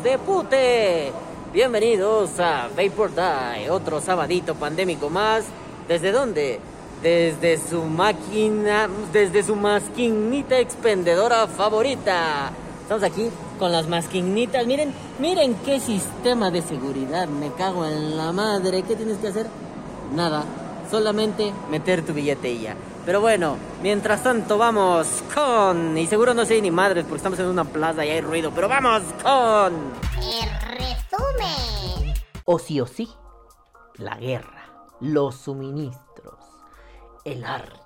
hijos de pute. Bienvenidos a Vapor Dye, otro sabadito pandémico más. ¿Desde dónde? Desde su masquinita expendedora favorita. Estamos aquí con las masquinitas. Miren qué sistema de seguridad. Me cago en la madre. ¿Qué tienes que hacer? Nada. Solamente meter tu billete y ya. Pero bueno, mientras tanto vamos con... Y seguro no sé ni madres porque estamos en una plaza y hay ruido. Pero vamos con... El resumen. O sí, la guerra, los suministros, el arte.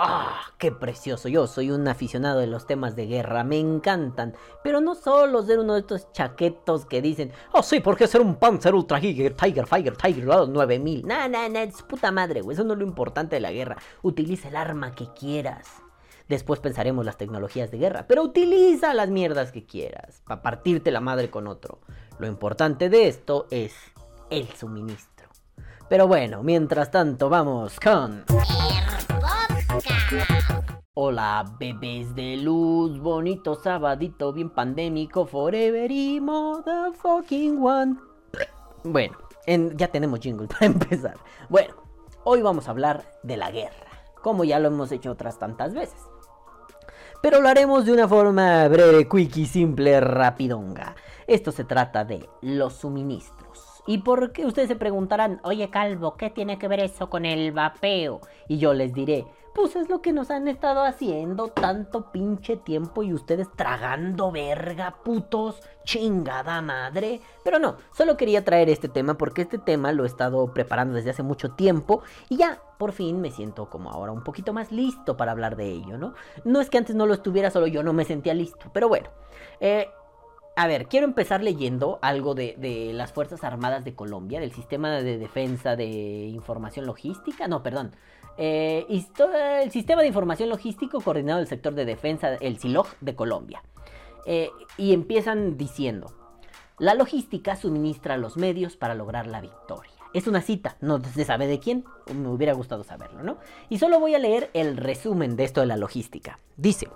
¡Ah, qué precioso! Yo soy un aficionado de los temas de guerra, me encantan. Pero no solo ser uno de estos chaquetos que dicen, ¡oh, sí! ¿Por qué ser un Panzer Ultra Tiger 9000? No, es puta madre, güey. Eso no es lo importante de la guerra. Utiliza el arma que quieras. Después pensaremos las tecnologías de guerra, pero utiliza las mierdas que quieras para partirte la madre con otro. Lo importante de esto es el suministro. Pero bueno, mientras tanto vamos con... Hola bebés de luz, bonito sabadito, bien pandémico, forever y motherfucking one. Bueno, ya tenemos jingle para empezar. Bueno, hoy vamos a hablar de la guerra, como ya lo hemos hecho otras tantas veces. Pero lo haremos de una forma breve, quick y simple, rapidonga. Esto se trata de los suministros. ¿Y por qué? Ustedes se preguntarán, oye Calvo, ¿qué tiene que ver eso con el vapeo? Y yo les diré, pues es lo que nos han estado haciendo tanto pinche tiempo y ustedes tragando verga, putos, chingada madre. Pero no, solo quería traer este tema porque este tema lo he estado preparando desde hace mucho tiempo y ya por fin me siento como ahora un poquito más listo para hablar de ello, ¿no? No es que antes no lo estuviera, solo yo no me sentía listo, pero bueno, a ver, quiero empezar leyendo algo de las Fuerzas Armadas de Colombia, del Sistema de Defensa de Información Logística. No, perdón. El Sistema de Información Logístico Coordinado del Sector de Defensa, el SILOG de Colombia. Y empiezan diciendo, la logística suministra los medios para lograr la victoria. Es una cita, no se sabe de quién, me hubiera gustado saberlo, ¿no? Y solo voy a leer el resumen de esto de la logística. Dice...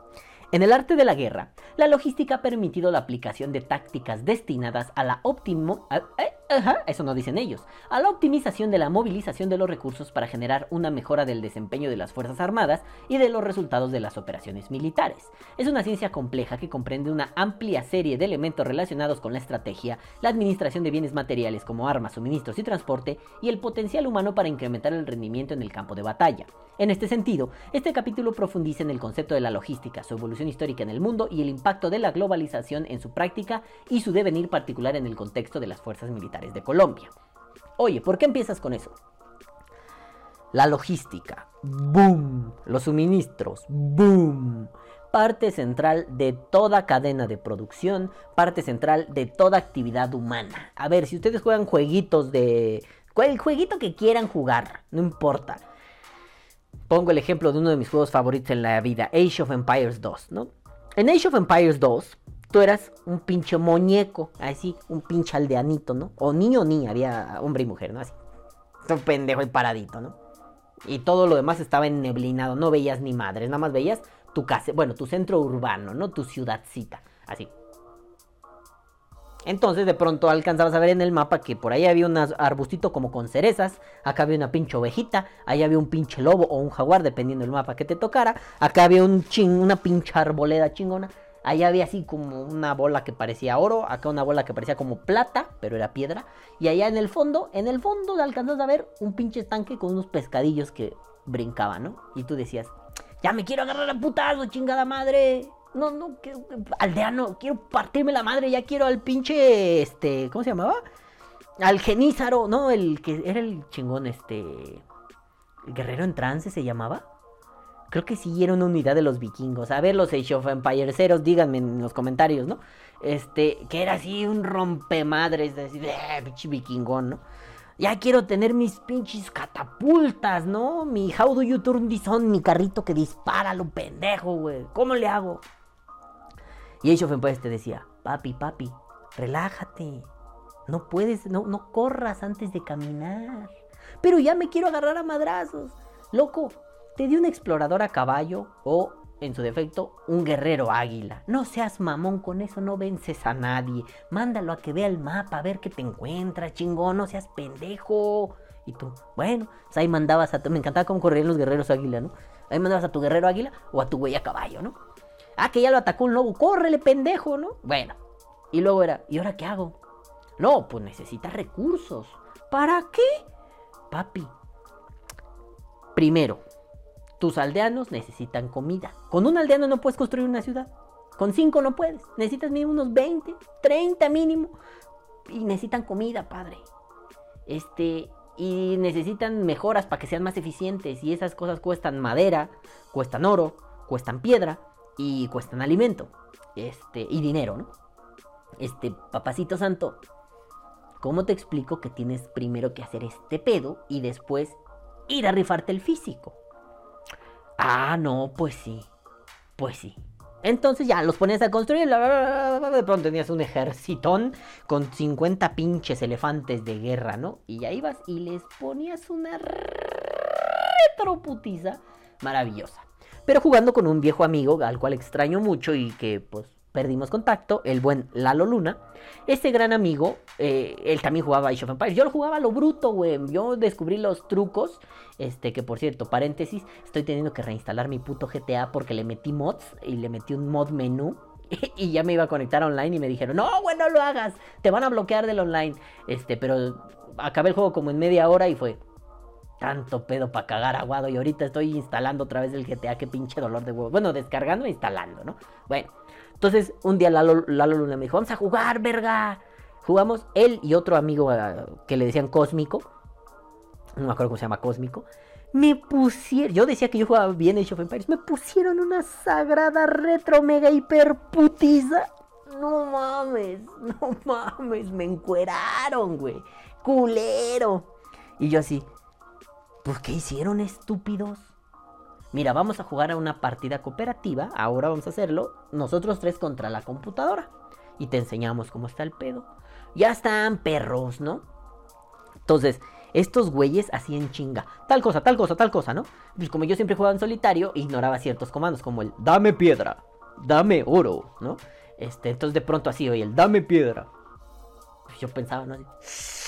En el arte de la guerra, la logística ha permitido la aplicación de tácticas destinadas a la optimización de la movilización de los recursos para generar una mejora del desempeño de las Fuerzas Armadas y de los resultados de las operaciones militares. Es una ciencia compleja que comprende una amplia serie de elementos relacionados con la estrategia, la administración de bienes materiales como armas, suministros y transporte, y el potencial humano para incrementar el rendimiento en el campo de batalla. En este sentido, este capítulo profundiza en el concepto de la logística, su evolución histórica en el mundo y el impacto de la globalización en su práctica y su devenir particular en el contexto de las fuerzas militares de Colombia. Oye, ¿por qué empiezas con eso? La logística, boom. Los suministros, boom. Parte central de toda cadena de producción, parte central de toda actividad humana. A ver, si ustedes juegan jueguitos de... el jueguito que quieran jugar, no importa. Pongo el ejemplo de uno de mis juegos favoritos en la vida, Age of Empires 2, ¿no? En Age of Empires 2, tú eras un pinche muñeco, así, un pinche aldeanito, ¿no? O ni, había hombre y mujer, ¿no? Así, un pendejo y paradito, ¿no? Y todo lo demás estaba enneblinado, no veías ni madres, nada más veías tu casa, bueno, tu centro urbano, ¿no? Tu ciudadcita, así. Entonces de pronto alcanzabas a ver en el mapa que por ahí había un arbustito como con cerezas, acá había una pinche ovejita, ahí había un pinche lobo o un jaguar, dependiendo del mapa que te tocara, acá había una pinche arboleda chingona, ahí había así como una bola que parecía oro, acá una bola que parecía como plata, pero era piedra, y allá en el fondo alcanzabas a ver un pinche estanque con unos pescadillos que brincaban, ¿no? Y tú decías, ya me quiero agarrar a putazo, chingada madre. No, aldeano, quiero partirme la madre, ya quiero al pinche, ¿cómo se llamaba? Al genízaro, no, el que era el chingón, el guerrero en trance se llamaba. Creo que sí, era una unidad de los vikingos. A ver, los Age of Empires ceros, díganme en los comentarios, ¿no? Que era así un rompemadres, así, pinche vikingón, ¿no? Ya quiero tener mis pinches catapultas, ¿no? Mi How Do You Turn This On, mi carrito que dispara, lo pendejo, güey. ¿Cómo le hago? Y Age of Empires te decía, papi, relájate, no puedes, no corras antes de caminar, pero ya me quiero agarrar a madrazos, loco, te di un explorador a caballo o en su defecto, un guerrero águila. No seas mamón, con eso no vences a nadie. Mándalo a que vea el mapa, a ver qué te encuentras, chingón, no seas pendejo. Y tú, bueno, pues ahí mandabas a... Me encantaba cómo corrían los guerreros águila, ¿no? Ahí mandabas a tu guerrero águila o a tu güey a caballo, ¿no? Ah, que ya lo atacó un lobo, córrele, pendejo, ¿no? Bueno, y luego era, ¿y ahora qué hago? No, pues necesitas recursos. ¿Para qué? Papi, primero, tus aldeanos necesitan comida. Con un aldeano no puedes construir una ciudad. Con 5 no puedes. Necesitas mínimo unos 20, 30 mínimo. Y necesitan comida, padre. Y necesitan mejoras para que sean más eficientes. Y esas cosas cuestan madera, cuestan oro, cuestan piedra y cuestan alimento. Y dinero, ¿no? Papacito santo, ¿cómo te explico que tienes primero que hacer este pedo y después ir a rifarte el físico? Ah, no, pues sí. Pues sí. Entonces ya los ponías a construir. De pronto tenías un ejercitón con 50 pinches elefantes de guerra, ¿no? Y ya ibas y les ponías una retroputiza maravillosa. Pero jugando con un viejo amigo al cual extraño mucho y que, pues, perdimos contacto, el buen Lalo Luna. Este gran amigo, él también jugaba Age of Empires. Yo lo jugaba a lo bruto, güey. Yo descubrí los trucos. Que por cierto, paréntesis, estoy teniendo que reinstalar mi puto GTA porque le metí mods y le metí un mod menú. Y ya me iba a conectar online y me dijeron, no, güey, no lo hagas, te van a bloquear del online. Pero acabé el juego como en media hora y fue tanto pedo para cagar aguado. Y ahorita estoy instalando otra vez el GTA, qué pinche dolor de huevo. Bueno, descargando e instalando, ¿no? Bueno. Entonces, un día Lalo Luna me dijo, vamos a jugar, verga. Jugamos él y otro amigo que le decían Cósmico. No me acuerdo cómo se llama, Cósmico. Me pusieron... Yo decía que yo jugaba bien Age of Empires. Me pusieron una sagrada retro mega hiper putiza. No mames. Me encueraron, güey. Culero. Y yo así, pues, ¿qué hicieron, estúpidos? Mira, vamos a jugar a una partida cooperativa. Ahora vamos a hacerlo nosotros tres contra la computadora. Y te enseñamos cómo está el pedo. Ya están, perros, ¿no? Entonces, estos güeyes hacían chinga. Tal cosa, ¿no? Pues como yo siempre jugaba en solitario, ignoraba ciertos comandos. Como el dame piedra, dame oro, ¿no? Entonces de pronto así, oye, el dame piedra. Pues yo pensaba, ¿no? Así,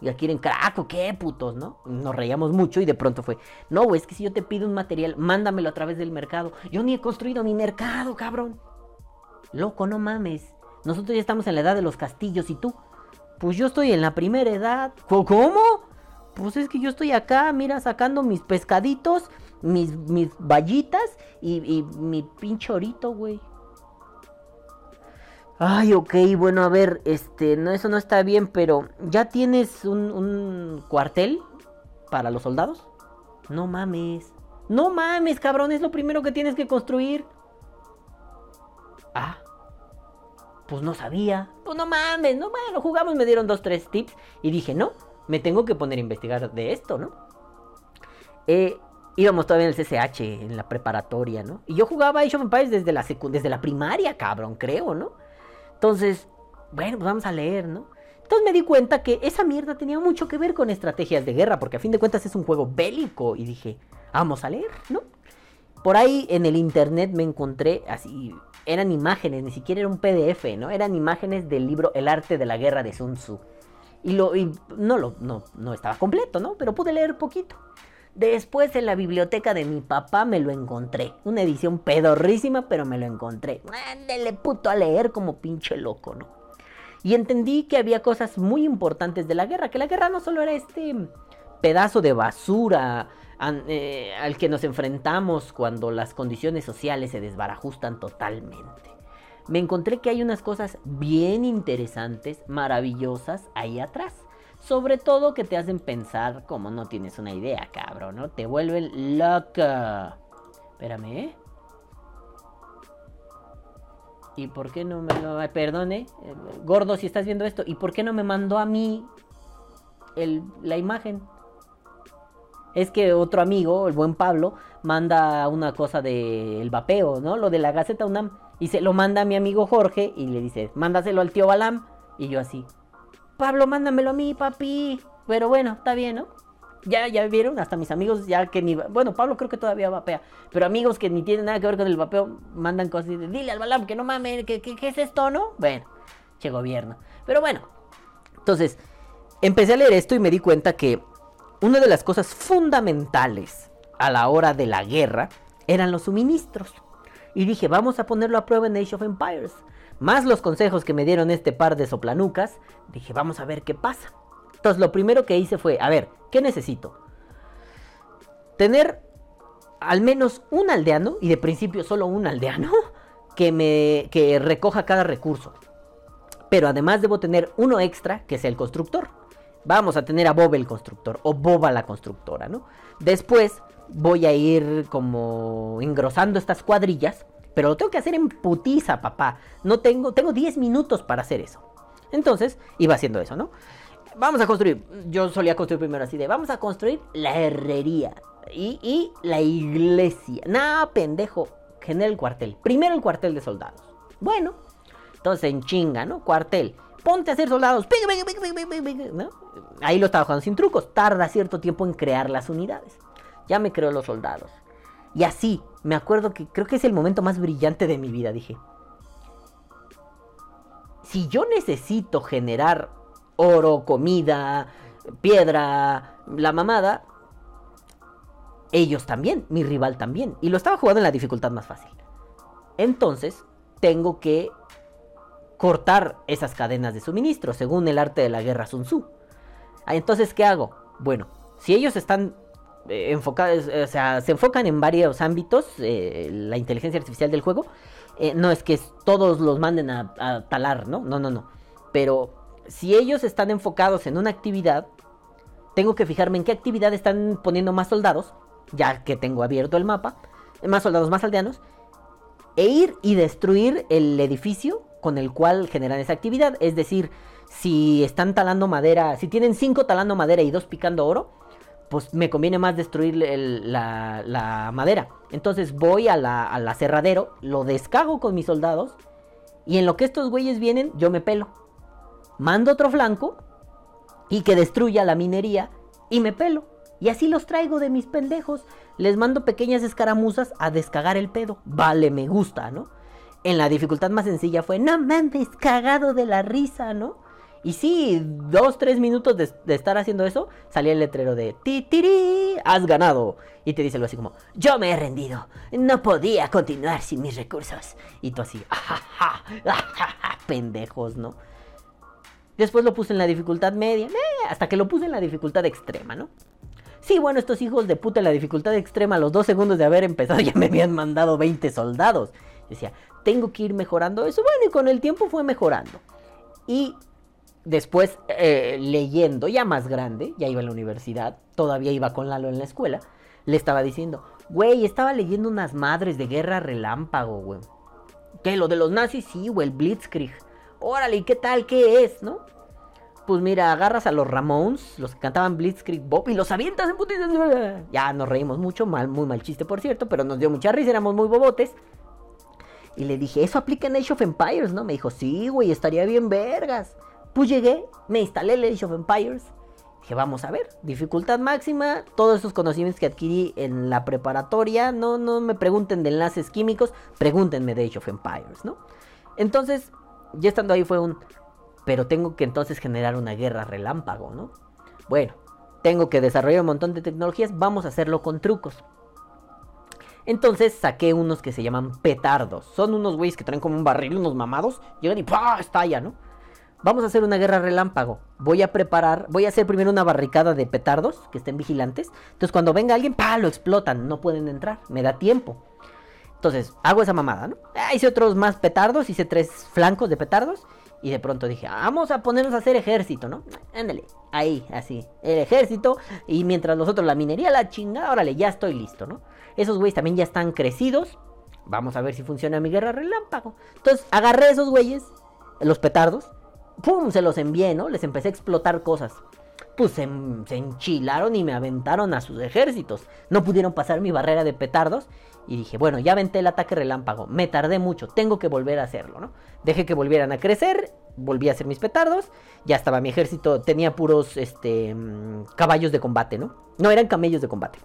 y aquí quieren carajo, qué putos, ¿no? Nos reíamos mucho y de pronto fue, no, güey, es que si yo te pido un material, mándamelo a través del mercado. Yo ni he construido mi mercado, cabrón. Loco, no mames. Nosotros ya estamos en la edad de los castillos y tú. Pues yo estoy en la primera edad. ¿Cómo? Pues es que yo estoy acá, mira, sacando mis pescaditos, mis vallitas y mi pinche orito, güey. Ay, ok, bueno, a ver, no, eso no está bien, pero ¿ya tienes un cuartel para los soldados? No mames, cabrón, es lo primero que tienes que construir. Ah, pues no sabía. Pues no mames, lo jugamos, me dieron 2-3 tips y dije, no, me tengo que poner a investigar de esto, ¿no? Íbamos todavía en el CCH, en la preparatoria, ¿no? Y yo jugaba Age of Empires desde la primaria, cabrón, creo, ¿no? Entonces, bueno, pues vamos a leer, ¿no? Entonces me di cuenta que esa mierda tenía mucho que ver con estrategias de guerra, porque a fin de cuentas es un juego bélico. Y dije, vamos a leer, ¿no? Por ahí en el internet me encontré así, eran imágenes, ni siquiera era un PDF, ¿no? Eran imágenes del libro El Arte de la Guerra de Sun Tzu. No estaba completo, ¿no? Pero pude leer poquito. Después en la biblioteca de mi papá me lo encontré. Una edición pedorrísima, pero me lo encontré. Ándele, puto, a leer como pinche loco, ¿no? Y entendí que había cosas muy importantes de la guerra. Que la guerra no solo era este pedazo de basura al que nos enfrentamos cuando las condiciones sociales se desbarajustan totalmente. Me encontré que hay unas cosas bien interesantes, maravillosas ahí atrás. Sobre todo que te hacen pensar como no tienes una idea, cabrón, ¿no? Te vuelven loca. Espérame, ¿eh? ¿Y por qué no me lo... Perdone, gordo, si estás viendo esto. ¿Y por qué no me mandó a mí la imagen? Es que otro amigo, el buen Pablo, manda una cosa del vapeo, ¿no? Lo de la Gaceta UNAM. Y se lo manda a mi amigo Jorge y le dice, mándaselo al tío Balam. Y yo así... Pablo, mándamelo a mí, papi. Pero bueno, está bien, ¿no? ya vieron, hasta mis amigos ya que ni... Bueno, Pablo creo que todavía vapea, pero amigos que ni tienen nada que ver con el vapeo mandan cosas y dicen, dile al Balam que no mames, ¿qué es esto, no? Bueno, che gobierno. Pero bueno, entonces, empecé a leer esto y me di cuenta que una de las cosas fundamentales a la hora de la guerra eran los suministros. Y dije, vamos a ponerlo a prueba en Age of Empires. Más los consejos que me dieron este par de soplanucas, dije, vamos a ver qué pasa. Entonces, lo primero que hice fue, a ver, ¿qué necesito? Tener al menos un aldeano, y de principio solo un aldeano, que recoja cada recurso. Pero además debo tener uno extra, que sea el constructor. Vamos a tener a Bob el constructor, o Boba la constructora, ¿no? Después voy a ir como engrosando estas cuadrillas, pero lo tengo que hacer en putiza, papá. No tengo 10 minutos para hacer eso. Entonces, iba haciendo eso, ¿no? Vamos a construir. Yo solía construir primero así de, vamos a construir la herrería y la iglesia. Nah, pendejo, genera el cuartel. Primero el cuartel de soldados. Bueno, entonces en chinga, ¿no? Cuartel. Ponte a hacer soldados. ¿No? Ahí lo estaba jugando sin trucos. Tarda cierto tiempo en crear las unidades. Ya me creo los soldados. Y así, me acuerdo que creo que es el momento más brillante de mi vida. Dije, si yo necesito generar oro, comida, piedra, la mamada, ellos también, mi rival también. Y lo estaba jugando en la dificultad más fácil. Entonces, tengo que cortar esas cadenas de suministro, según el arte de la guerra Sun Tzu. Entonces, ¿qué hago? Bueno, si ellos están... enfocados, o sea, se enfocan en varios ámbitos, la inteligencia artificial del juego, no es que todos los manden a talar, ¿no? No, pero si ellos están enfocados en una actividad, tengo que fijarme en qué actividad están poniendo más soldados, ya que tengo abierto el mapa, más soldados, más aldeanos, e ir y destruir el edificio con el cual generan esa actividad. Es decir, si están talando madera, si tienen 5 talando madera y 2 picando oro, pues me conviene más destruir la madera. Entonces voy al aserradero, lo descargo con mis soldados, y en lo que estos güeyes vienen, yo me pelo. Mando otro flanco, y que destruya la minería, y me pelo. Y así los traigo de mis pendejos. Les mando pequeñas escaramuzas a descagar el pedo. Vale, me gusta, ¿no? En la dificultad más sencilla fue, no mames, cagado de la risa, ¿no? Y sí, 2-3 minutos de estar haciendo eso, salía el letrero de titiri, has ganado. Y te dice algo así como, yo me he rendido, no podía continuar sin mis recursos. Y tú así, ajaja, ajaja, pendejos, ¿no? Después lo puse en la dificultad media, hasta que lo puse en la dificultad extrema, ¿no? Sí, bueno, estos hijos de puta en la dificultad extrema, a los 2 segundos de haber empezado ya me habían mandado 20 soldados. Decía, tengo que ir mejorando eso. Bueno, y con el tiempo fue mejorando. Y... después, leyendo, ya más grande, ya iba a la universidad, todavía iba con Lalo en la escuela, le estaba diciendo, güey, estaba leyendo unas madres de guerra relámpago, güey. ¿Qué? Lo de los nazis, sí, güey, el Blitzkrieg. Órale, ¿y qué tal? ¿Qué es, no? Pues mira, agarras a los Ramones, los que cantaban Blitzkrieg Bob, y los avientas en putitas. Ya nos reímos mucho, muy mal chiste, por cierto, pero nos dio mucha risa, éramos muy bobotes. Y le dije, eso aplica en Age of Empires, ¿no? Me dijo, sí, güey, estaría bien vergas. Pues llegué, me instalé el Age of Empires. Dije, vamos a ver, dificultad máxima, todos esos conocimientos que adquirí en la preparatoria. No me pregunten de enlaces químicos, pregúntenme de Age of Empires, ¿no? Entonces, ya estando ahí fue pero tengo que entonces generar una guerra relámpago, ¿no? Bueno, tengo que desarrollar un montón de tecnologías, vamos a hacerlo con trucos. Entonces saqué unos que se llaman petardos. Son unos güeyes que traen como un barril, unos mamados, llegan y ¡pah! Estalla, ¿no? Vamos a hacer una guerra relámpago. Voy a hacer primero una barricada de petardos que estén vigilantes. Entonces cuando venga alguien, ¡pah!, lo explotan, no pueden entrar, me da tiempo. Entonces, hago esa mamada, ¿no? Hice otros más petardos, hice 3 flancos de petardos. Y de pronto dije, vamos a ponernos a hacer ejército, ¿no? Ándale, ahí, así, el ejército. Y mientras nosotros la minería, la chingada, órale, ya estoy listo, ¿no? Esos güeyes también ya están crecidos. Vamos a ver si funciona mi guerra relámpago. Entonces, agarré esos güeyes, los petardos. ¡Pum! Se los envié, ¿no? Les empecé a explotar cosas. pues se enchilaron y me aventaron a sus ejércitos. No pudieron pasar mi barrera de petardos. Y dije, bueno, ya aventé el ataque relámpago, me tardé mucho, tengo que volver a hacerlo, ¿no? Dejé que volvieran a crecer, volví a hacer mis petardos, ya estaba mi ejército, tenía puros caballos de combate, ¿no? No, eran camellos de combate.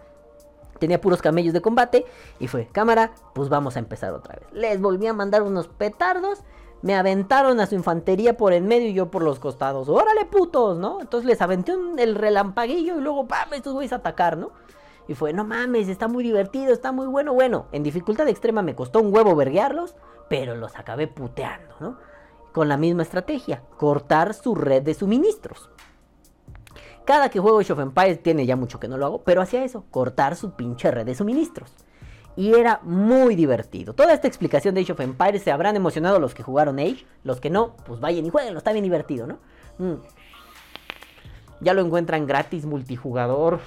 Tenía puros camellos de combate y fue, cámara, pues vamos a empezar otra vez. Les volví a mandar unos petardos, me aventaron a su infantería por en medio y yo por los costados. ¡Órale, putos!, ¿no? Entonces les aventé el relampaguillo y luego, ¡pam!, estos güeyes a atacar, ¿no? Y fue, no mames, está muy divertido, está muy bueno. Bueno, en dificultad extrema me costó un huevo verguearlos, pero los acabé puteando, ¿no? Con la misma estrategia, cortar su red de suministros. Cada que juego Age of Empires, tiene ya mucho que no lo hago, pero hacía eso, cortar su pinche red de suministros. Y era muy divertido. Toda esta explicación de Age of Empires, se habrán emocionado los que jugaron Age, los que no, pues vayan y jueguenlo, está bien divertido, ¿no? Ya lo encuentran gratis, multijugador,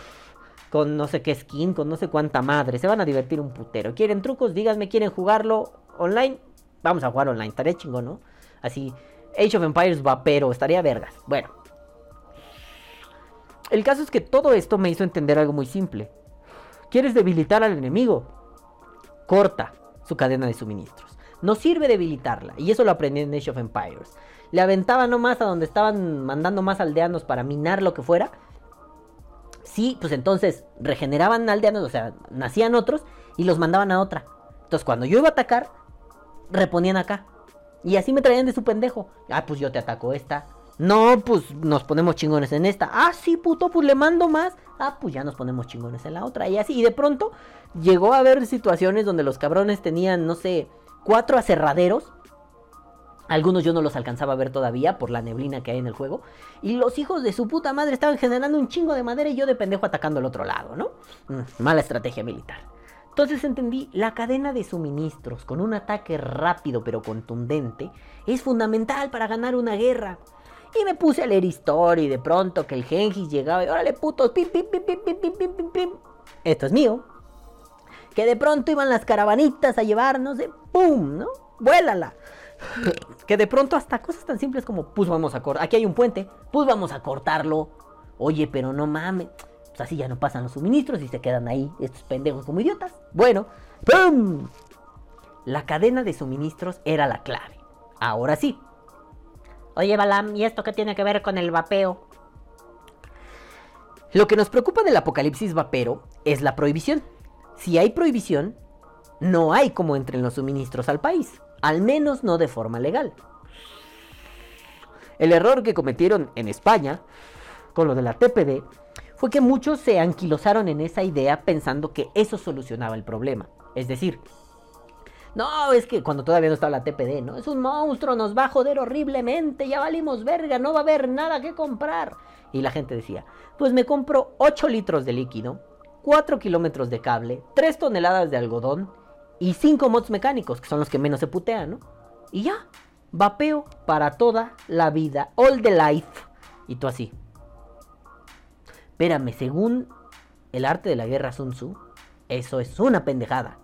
con no sé qué skin, con no sé cuánta madre. Se van a divertir un putero. ¿Quieren trucos? Díganme, ¿quieren jugarlo online? Vamos a jugar online, estaría chingón, ¿no? Así, Age of Empires vapero, estaría vergas. Bueno, el caso es que todo esto me hizo entender algo muy simple. ¿Quieres debilitar al enemigo? Corta su cadena de suministros. No sirve debilitarla, y eso lo aprendí en Age of Empires. Le aventaba nomás a donde estaban mandando más aldeanos para minar lo que fuera. Sí, pues entonces regeneraban aldeanos, o sea, nacían otros y los mandaban a otra. Entonces cuando yo iba a atacar, reponían acá. Y así me traían de su pendejo. Ah, pues yo te ataco esta. No, pues nos ponemos chingones en esta. Ah, sí, puto, pues le mando más. Ah, pues ya nos ponemos chingones en la otra. Y así, y de pronto llegó a haber situaciones donde los cabrones tenían, no sé, 4 aserraderos. Algunos yo no los alcanzaba a ver todavía por la neblina que hay en el juego. Y los hijos de su puta madre estaban generando un chingo de madera y yo de pendejo atacando al otro lado, ¿no? Mala estrategia militar. Entonces entendí, la cadena de suministros con un ataque rápido pero contundente es fundamental para ganar una guerra. Y me puse a leer historia y de pronto que el Genghis llegaba y órale putos, pim, pim, pim, pim, pim, pim, pim, pim. Esto es mío. Que de pronto iban las caravanitas a llevarnos de ¡pum!, ¿no? ¡Vuélala! Que de pronto hasta cosas tan simples como pues vamos a cortar, aquí hay un puente, pues vamos a cortarlo. Oye, pero no mames, pues así ya no pasan los suministros y se quedan ahí estos pendejos como idiotas. Bueno, ¡pum! La cadena de suministros era la clave. Ahora sí. Oye, Balam, ¿y esto qué tiene que ver con el vapeo? Lo que nos preocupa del apocalipsis vapero es la prohibición. Si hay prohibición, no hay cómo entren los suministros al país. Al menos no de forma legal. El error que cometieron en España con lo de la TPD fue que muchos se anquilosaron en esa idea pensando que eso solucionaba el problema. Es decir, no, es que cuando todavía no estaba la TPD, ¿no? Es un monstruo, nos va a joder horriblemente, ya valimos verga, no va a haber nada que comprar. Y la gente decía, pues me compro 8 litros de líquido, 4 kilómetros de cable, 3 toneladas de algodón, y 5 mods mecánicos, que son los que menos se putean, ¿no? Y ya, vapeo para toda la vida, all the life. Y tú así. Espérame, según El Arte de la Guerra, Sun Tzu, eso es una pendejada.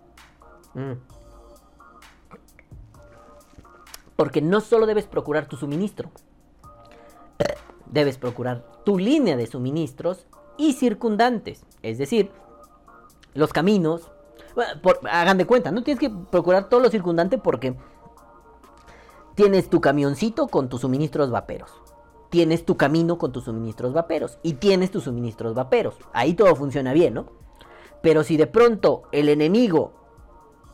Porque no solo debes procurar tu suministro, debes procurar tu línea de suministros y circundantes. Es decir, los caminos. Hagan de cuenta, no tienes que procurar todo lo circundante porque tienes tu camioncito con tus suministros vaperos, tienes tu camino con tus suministros vaperos y tienes tus suministros vaperos. Ahí todo funciona bien, ¿no? Pero si de pronto el enemigo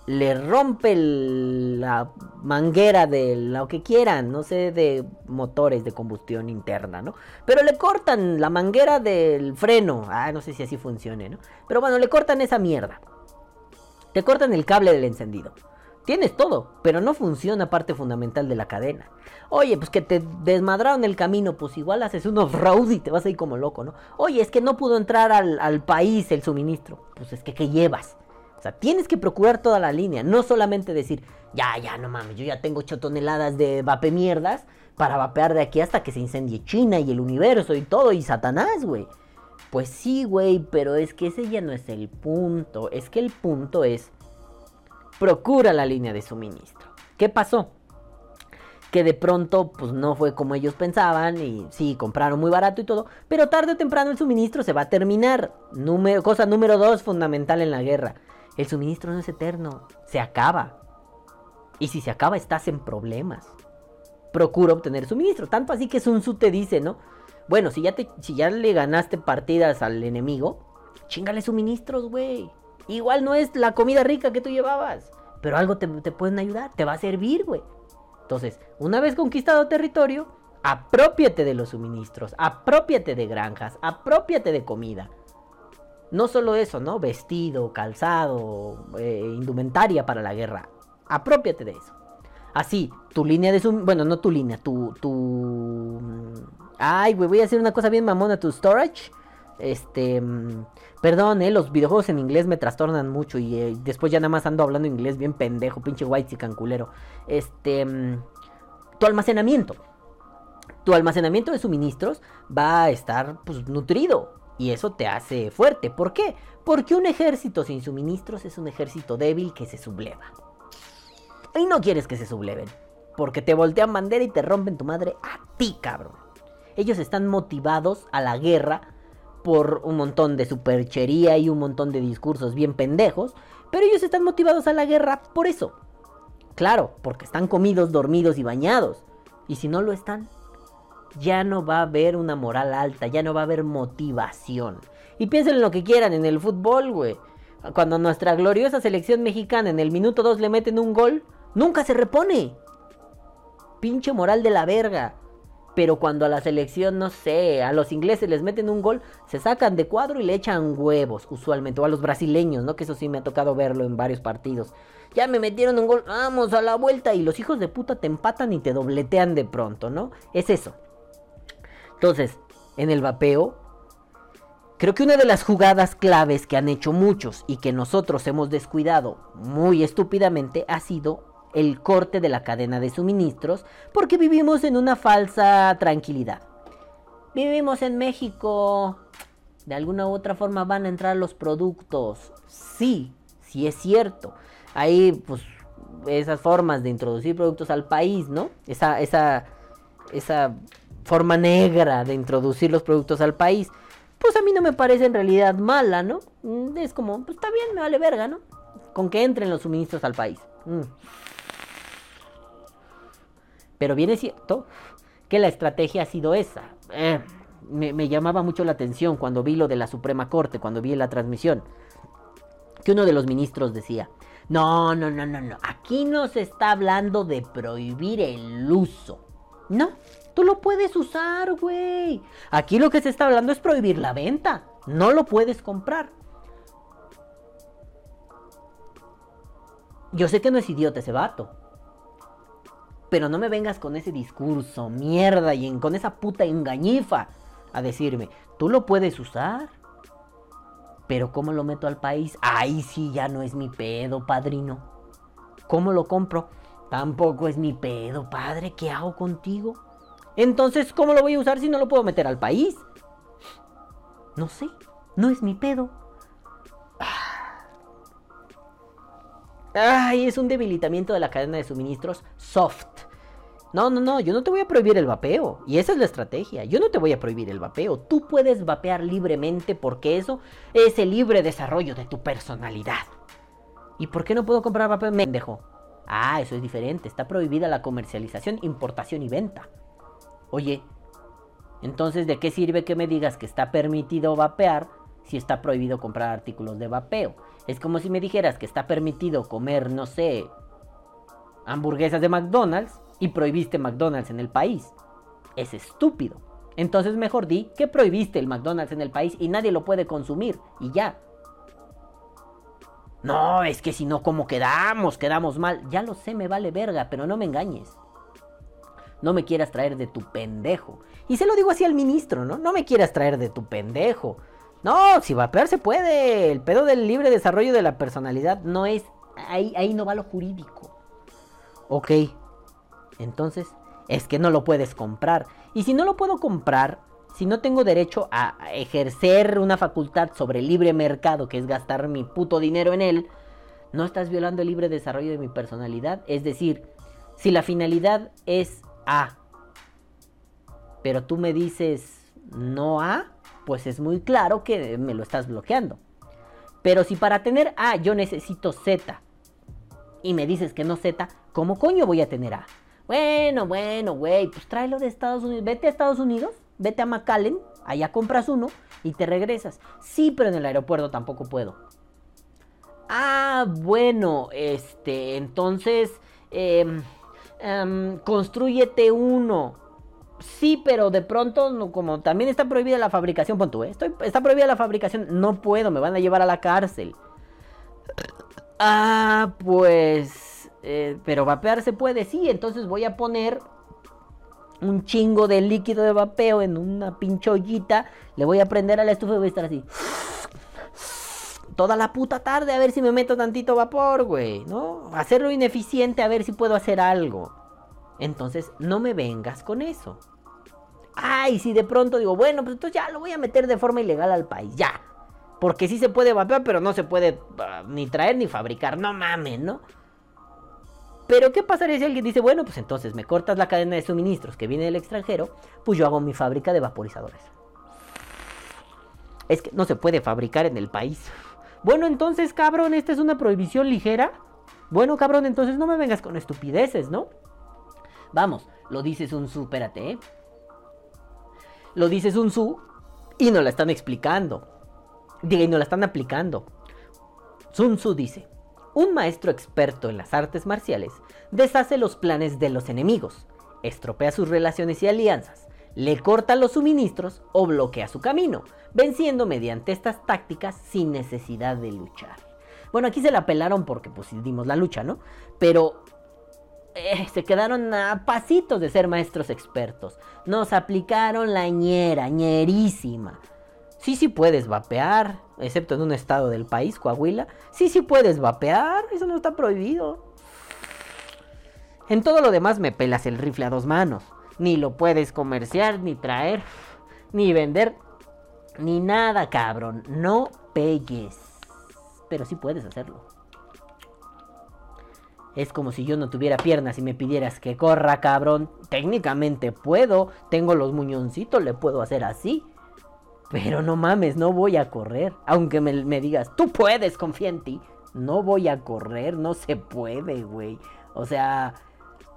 le rompe la manguera de lo que quieran, no sé, de motores de combustión interna, ¿no? Pero le cortan la manguera del freno. No sé si así funcione, ¿no? Pero bueno, le cortan esa mierda. Te cortan el cable del encendido. Tienes todo, pero no funciona parte fundamental de la cadena. Oye, pues que te desmadraron el camino, pues igual haces un off-road y te vas ahí como loco, ¿no? Oye, es que no pudo entrar al país el suministro. Pues es que, ¿qué llevas? O sea, tienes que procurar toda la línea, no solamente decir, ya, no mames, yo ya tengo 8 toneladas de vapemierdas para vapear de aquí hasta que se incendie China y el universo y todo y Satanás, güey. Pues sí, güey, pero es que ese ya no es el punto. Es que el punto es, procura la línea de suministro. ¿Qué pasó? que de pronto pues no fue como ellos pensaban y sí, compraron muy barato y todo, pero tarde o temprano el suministro se va a terminar. Cosa número 2 fundamental en la guerra: el suministro no es eterno, se acaba. Y si se acaba estás en problemas. Procura obtener suministro, tanto así que Sun Tzu te dice, ¿no? Bueno, si ya le ganaste partidas al enemigo, chíngale suministros, güey. Igual no es la comida rica que tú llevabas, pero algo te pueden ayudar, te va a servir, güey. Entonces, una vez conquistado territorio, aprópiate de los suministros, aprópiate de granjas, aprópiate de comida. No solo eso, ¿no? Vestido, calzado, indumentaria para la guerra. Aprópiate de eso. Así, tu línea de suministro... Bueno, no tu línea, tu... Ay, güey, voy a hacer una cosa bien mamona, tu storage... Perdón, los videojuegos en inglés me trastornan mucho. Y después ya nada más ando hablando inglés bien pendejo, pinche whitezican culero. Tu almacenamiento. Tu almacenamiento de suministros va a estar, pues, nutrido. Y eso te hace fuerte. ¿Por qué? Porque un ejército sin suministros es un ejército débil que se subleva. Y no quieres que se subleven, porque te voltean bandera y te rompen tu madre a ti, cabrón. Ellos están motivados a la guerra por un montón de superchería y un montón de discursos bien pendejos, pero ellos están motivados a la guerra por eso. Claro, porque están comidos, dormidos y bañados. Y si no lo están, ya no va a haber una moral alta, ya no va a haber motivación. Y piensen en lo que quieran, en el fútbol, güey. Cuando nuestra gloriosa selección mexicana en el minuto 2 le meten un gol, nunca se repone. Pinche moral de la verga. Pero cuando a la selección, no sé, a los ingleses les meten un gol, se sacan de cuadro y le echan huevos, usualmente. O a los brasileños, ¿no? Que eso sí me ha tocado verlo en varios partidos. Ya me metieron un gol, vamos a la vuelta. Y los hijos de puta te empatan y te dobletean de pronto, ¿no? Es eso. Entonces, en el vapeo, creo que una de las jugadas claves que han hecho muchos y que nosotros hemos descuidado muy estúpidamente ha sido el corte de la cadena de suministros, porque vivimos en una falsa tranquilidad. Vivimos en México. De alguna u otra forma van a entrar los productos. Sí es cierto. Hay, pues, esas formas de introducir productos al país, ¿no? Esa forma negra de introducir los productos al país. Pues a mí no me parece en realidad mala, ¿no? Es como, pues está bien, me vale verga, ¿no? Con que entren los suministros al país. Pero bien es cierto que la estrategia ha sido esa. Me llamaba mucho la atención cuando vi lo de la Suprema Corte, cuando vi la transmisión, que uno de los ministros decía: No, aquí no se está hablando de prohibir el uso. No, tú lo puedes usar, güey. Aquí lo que se está hablando es prohibir la venta. No lo puedes comprar. Yo sé que no es idiota ese vato, pero no me vengas con ese discurso, mierda, y con esa puta engañifa a decirme: tú lo puedes usar, pero ¿cómo lo meto al país? Ahí sí ya no es mi pedo, padrino. ¿Cómo lo compro? Tampoco es mi pedo, padre. ¿Qué hago contigo? Entonces, ¿cómo lo voy a usar si no lo puedo meter al país? No sé, no es mi pedo. Ay, es un debilitamiento de la cadena de suministros soft. No, yo no te voy a prohibir el vapeo. Y esa es la estrategia. Yo no te voy a prohibir el vapeo. Tú puedes vapear libremente porque eso es el libre desarrollo de tu personalidad. ¿Y por qué no puedo comprar vapeo? Me dejó. Eso es diferente. Está prohibida la comercialización, importación y venta. Oye, entonces, ¿de qué sirve que me digas que está permitido vapear si está prohibido comprar artículos de vapeo? Es como si me dijeras que está permitido comer, no sé, hamburguesas de McDonald's y prohibiste McDonald's en el país. Es estúpido. Entonces mejor di que prohibiste el McDonald's en el país y nadie lo puede consumir y ya. No, es que si no, ¿cómo quedamos? Quedamos mal. Ya lo sé, me vale verga, pero no me engañes. No me quieras traer de tu pendejo. Y se lo digo así al ministro, ¿no? No me quieras traer de tu pendejo. No, si vapear se puede. El pedo del libre desarrollo de la personalidad no es... Ahí no va lo jurídico. Ok. Entonces, es que no lo puedes comprar. Y si no lo puedo comprar, si no tengo derecho a ejercer una facultad sobre el libre mercado, que es gastar mi puto dinero en él, ¿no estás violando el libre desarrollo de mi personalidad? Es decir, Si la finalidad es A, pero tú me dices no A, pues es muy claro que me lo estás bloqueando. Pero si para tener A yo necesito Z y me dices que no Z, ¿cómo coño voy a tener A? Bueno, güey, pues tráelo de Estados Unidos. Vete a Estados Unidos, vete a McAllen, allá compras uno y te regresas. Sí, pero en el aeropuerto tampoco puedo. Ah, bueno, entonces, constrúyete uno. Sí, pero de pronto, no, como también está prohibida la fabricación, pon tú, está prohibida la fabricación, no puedo, me van a llevar a la cárcel. Ah, pues, pero vapear se puede, sí, entonces voy a poner un chingo de líquido de vapeo en una pinche ollita, le voy a prender a la estufa y voy a estar así toda la puta tarde a ver si me meto tantito vapor, güey, ¿no? Hacerlo ineficiente a ver si puedo hacer algo. Entonces, no me vengas con eso. Ay, si de pronto digo, bueno, pues entonces ya lo voy a meter de forma ilegal al país, ya. Porque sí se puede vapear, pero no se puede ni traer ni fabricar, no mames, ¿no? Pero ¿qué pasaría si alguien dice, bueno, pues entonces me cortas la cadena de suministros que viene del extranjero, pues yo hago mi fábrica de vaporizadores? Es que no se puede fabricar en el país. Bueno, entonces, cabrón, esta es una prohibición ligera. Bueno, cabrón, entonces no me vengas con estupideces, ¿no? Vamos, lo dice Sun Tzu, espérate, Lo dice Sun Tzu y nos la están explicando. Diga, y nos la están aplicando. Sun Tzu dice: un maestro experto en las artes marciales deshace los planes de los enemigos, estropea sus relaciones y alianzas, le corta los suministros o bloquea su camino, venciendo mediante estas tácticas sin necesidad de luchar. Bueno, aquí se la pelaron porque pues dimos la lucha, ¿no? Pero se quedaron a pasitos de ser maestros expertos. Nos aplicaron la ñerísima. Sí puedes vapear, excepto en un estado del país, Coahuila. Sí puedes vapear, eso no está prohibido. En todo lo demás me pelas el rifle a dos manos. Ni lo puedes comerciar, ni traer, ni vender, ni nada, cabrón. No pegues. Pero sí puedes hacerlo. Es como si yo no tuviera piernas y me pidieras que corra, cabrón. Técnicamente puedo, tengo los muñoncitos, le puedo hacer así. Pero no mames, no voy a correr. Aunque me digas, tú puedes, confía en ti. No voy a correr, no se puede, güey. O sea,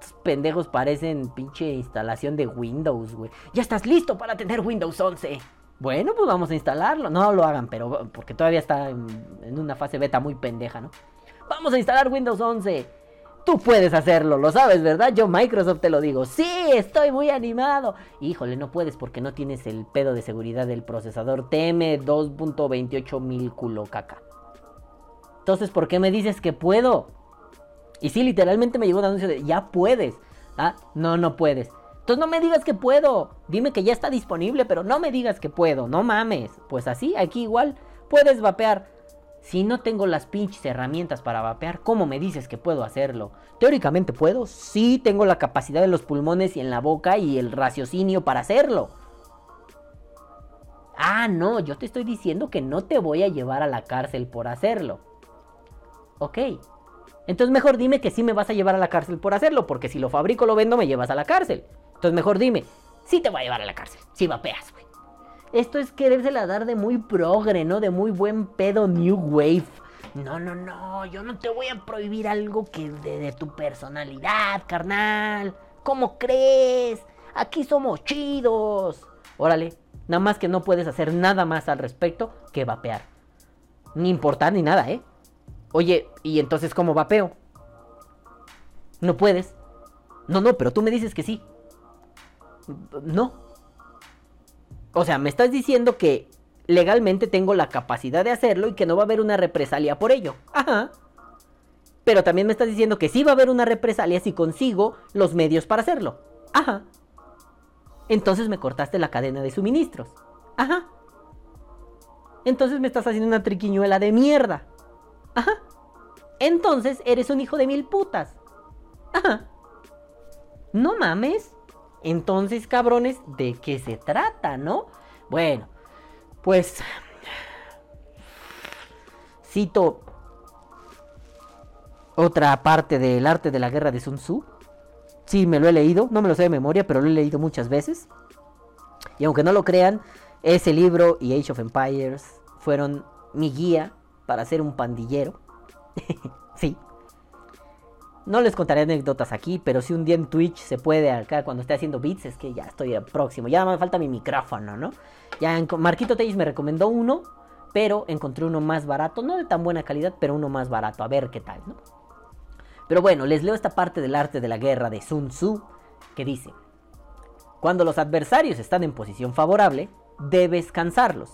estos pendejos parecen pinche instalación de Windows, güey. Ya estás listo para tener Windows 11. Bueno, pues vamos a instalarlo. No lo hagan, pero porque todavía está en una fase beta muy pendeja, ¿no? Vamos a instalar Windows 11. Tú puedes hacerlo, lo sabes, ¿verdad? Yo, Microsoft, te lo digo. Sí, estoy muy animado. Híjole, no puedes porque no tienes el pedo de seguridad del procesador TM2.28.000 culo caca. Entonces, ¿por qué me dices que puedo? Y sí, literalmente me llegó un anuncio de ya puedes. Ah, no puedes. Entonces no me digas que puedo. Dime que ya está disponible, pero no me digas que puedo. No mames. Pues así, aquí igual, puedes vapear. Si no tengo las pinches herramientas para vapear, ¿cómo me dices que puedo hacerlo? Teóricamente puedo, sí tengo la capacidad en los pulmones y en la boca y el raciocinio para hacerlo. Ah, no, yo te estoy diciendo que no te voy a llevar a la cárcel por hacerlo. Ok, entonces mejor dime que sí me vas a llevar a la cárcel por hacerlo, porque si lo fabrico, lo vendo, me llevas a la cárcel. Entonces mejor dime, sí te voy a llevar a la cárcel, sí vapeas, güey. Esto es querérsela dar de muy progre, ¿no? De muy buen pedo New Wave. No, yo no te voy a prohibir algo que de tu personalidad, carnal. ¿Cómo crees? Aquí somos chidos. Órale, nada más que no puedes hacer nada más al respecto que vapear. Ni importar ni nada, ¿eh? Oye, ¿y entonces cómo vapeo? No puedes. No, pero tú me dices que sí. No. O sea, me estás diciendo que legalmente tengo la capacidad de hacerlo y que no va a haber una represalia por ello. Ajá. Pero también me estás diciendo que sí va a haber una represalia si consigo los medios para hacerlo. Ajá. Entonces me cortaste la cadena de suministros. Ajá. Entonces me estás haciendo una triquiñuela de mierda. Ajá. Entonces eres un hijo de mil putas. Ajá. No mames. Entonces, cabrones, ¿de qué se trata, no? Bueno, pues cito otra parte de El Arte de la Guerra de Sun Tzu. sí me lo he leído, no me lo sé de memoria, pero lo he leído muchas veces. Y aunque no lo crean, ese libro y Age of Empires fueron mi guía para ser un pandillero. Sí. No les contaré anécdotas aquí, pero si un día en Twitch se puede, acá cuando esté haciendo beats, es que ya estoy próximo. Ya me falta mi micrófono, ¿no? Ya Marquito Telles me recomendó uno, pero encontré uno más barato. No de tan buena calidad, pero uno más barato. A ver qué tal, ¿no? Pero bueno, les leo esta parte del Arte de la Guerra de Sun Tzu, que dice: cuando los adversarios están en posición favorable, debes cansarlos.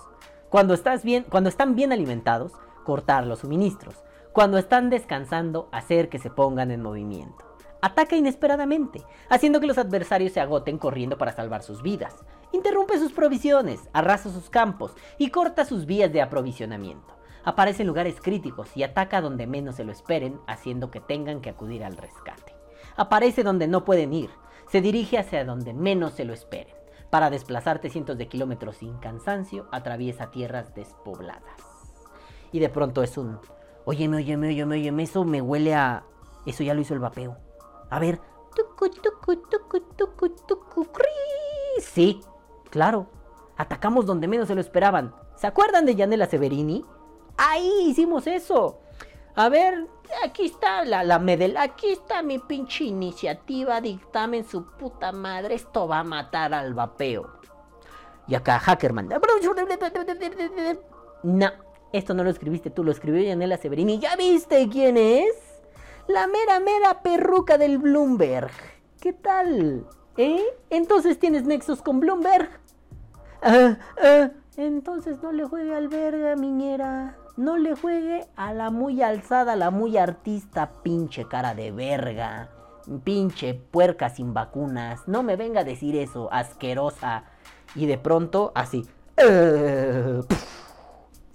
Cuando están bien alimentados, cortar los suministros. Cuando están descansando, hacer que se pongan en movimiento. Ataca inesperadamente, haciendo que los adversarios se agoten corriendo para salvar sus vidas. Interrumpe sus provisiones, arrasa sus campos y corta sus vías de aprovisionamiento. Aparece en lugares críticos y ataca donde menos se lo esperen, haciendo que tengan que acudir al rescate. Aparece donde no pueden ir, se dirige hacia donde menos se lo esperen. Para desplazarte cientos de kilómetros sin cansancio, atraviesa tierras despobladas. Y de pronto es un... Óyeme, eso me huele a... Eso ya lo hizo el vapeo. A ver. Sí, claro. Atacamos donde menos se lo esperaban. ¿Se acuerdan de Yanela Severini? Ahí hicimos eso. A ver, aquí está la medel. Aquí está mi pinche iniciativa. Dictamen su puta madre. Esto va a matar al vapeo. Y acá Hackerman. No. Esto no lo escribiste tú, lo escribió Yanela Severini. ¿Ya viste quién es? La mera, mera perruca del Bloomberg. ¿Qué tal? ¿Eh? ¿Entonces tienes nexos con Bloomberg? Entonces no le juegue al verga, miñera. No le juegue a la muy alzada, a la muy artista, pinche cara de verga. Pinche puerca sin vacunas. No me venga a decir eso, asquerosa. Y de pronto, así...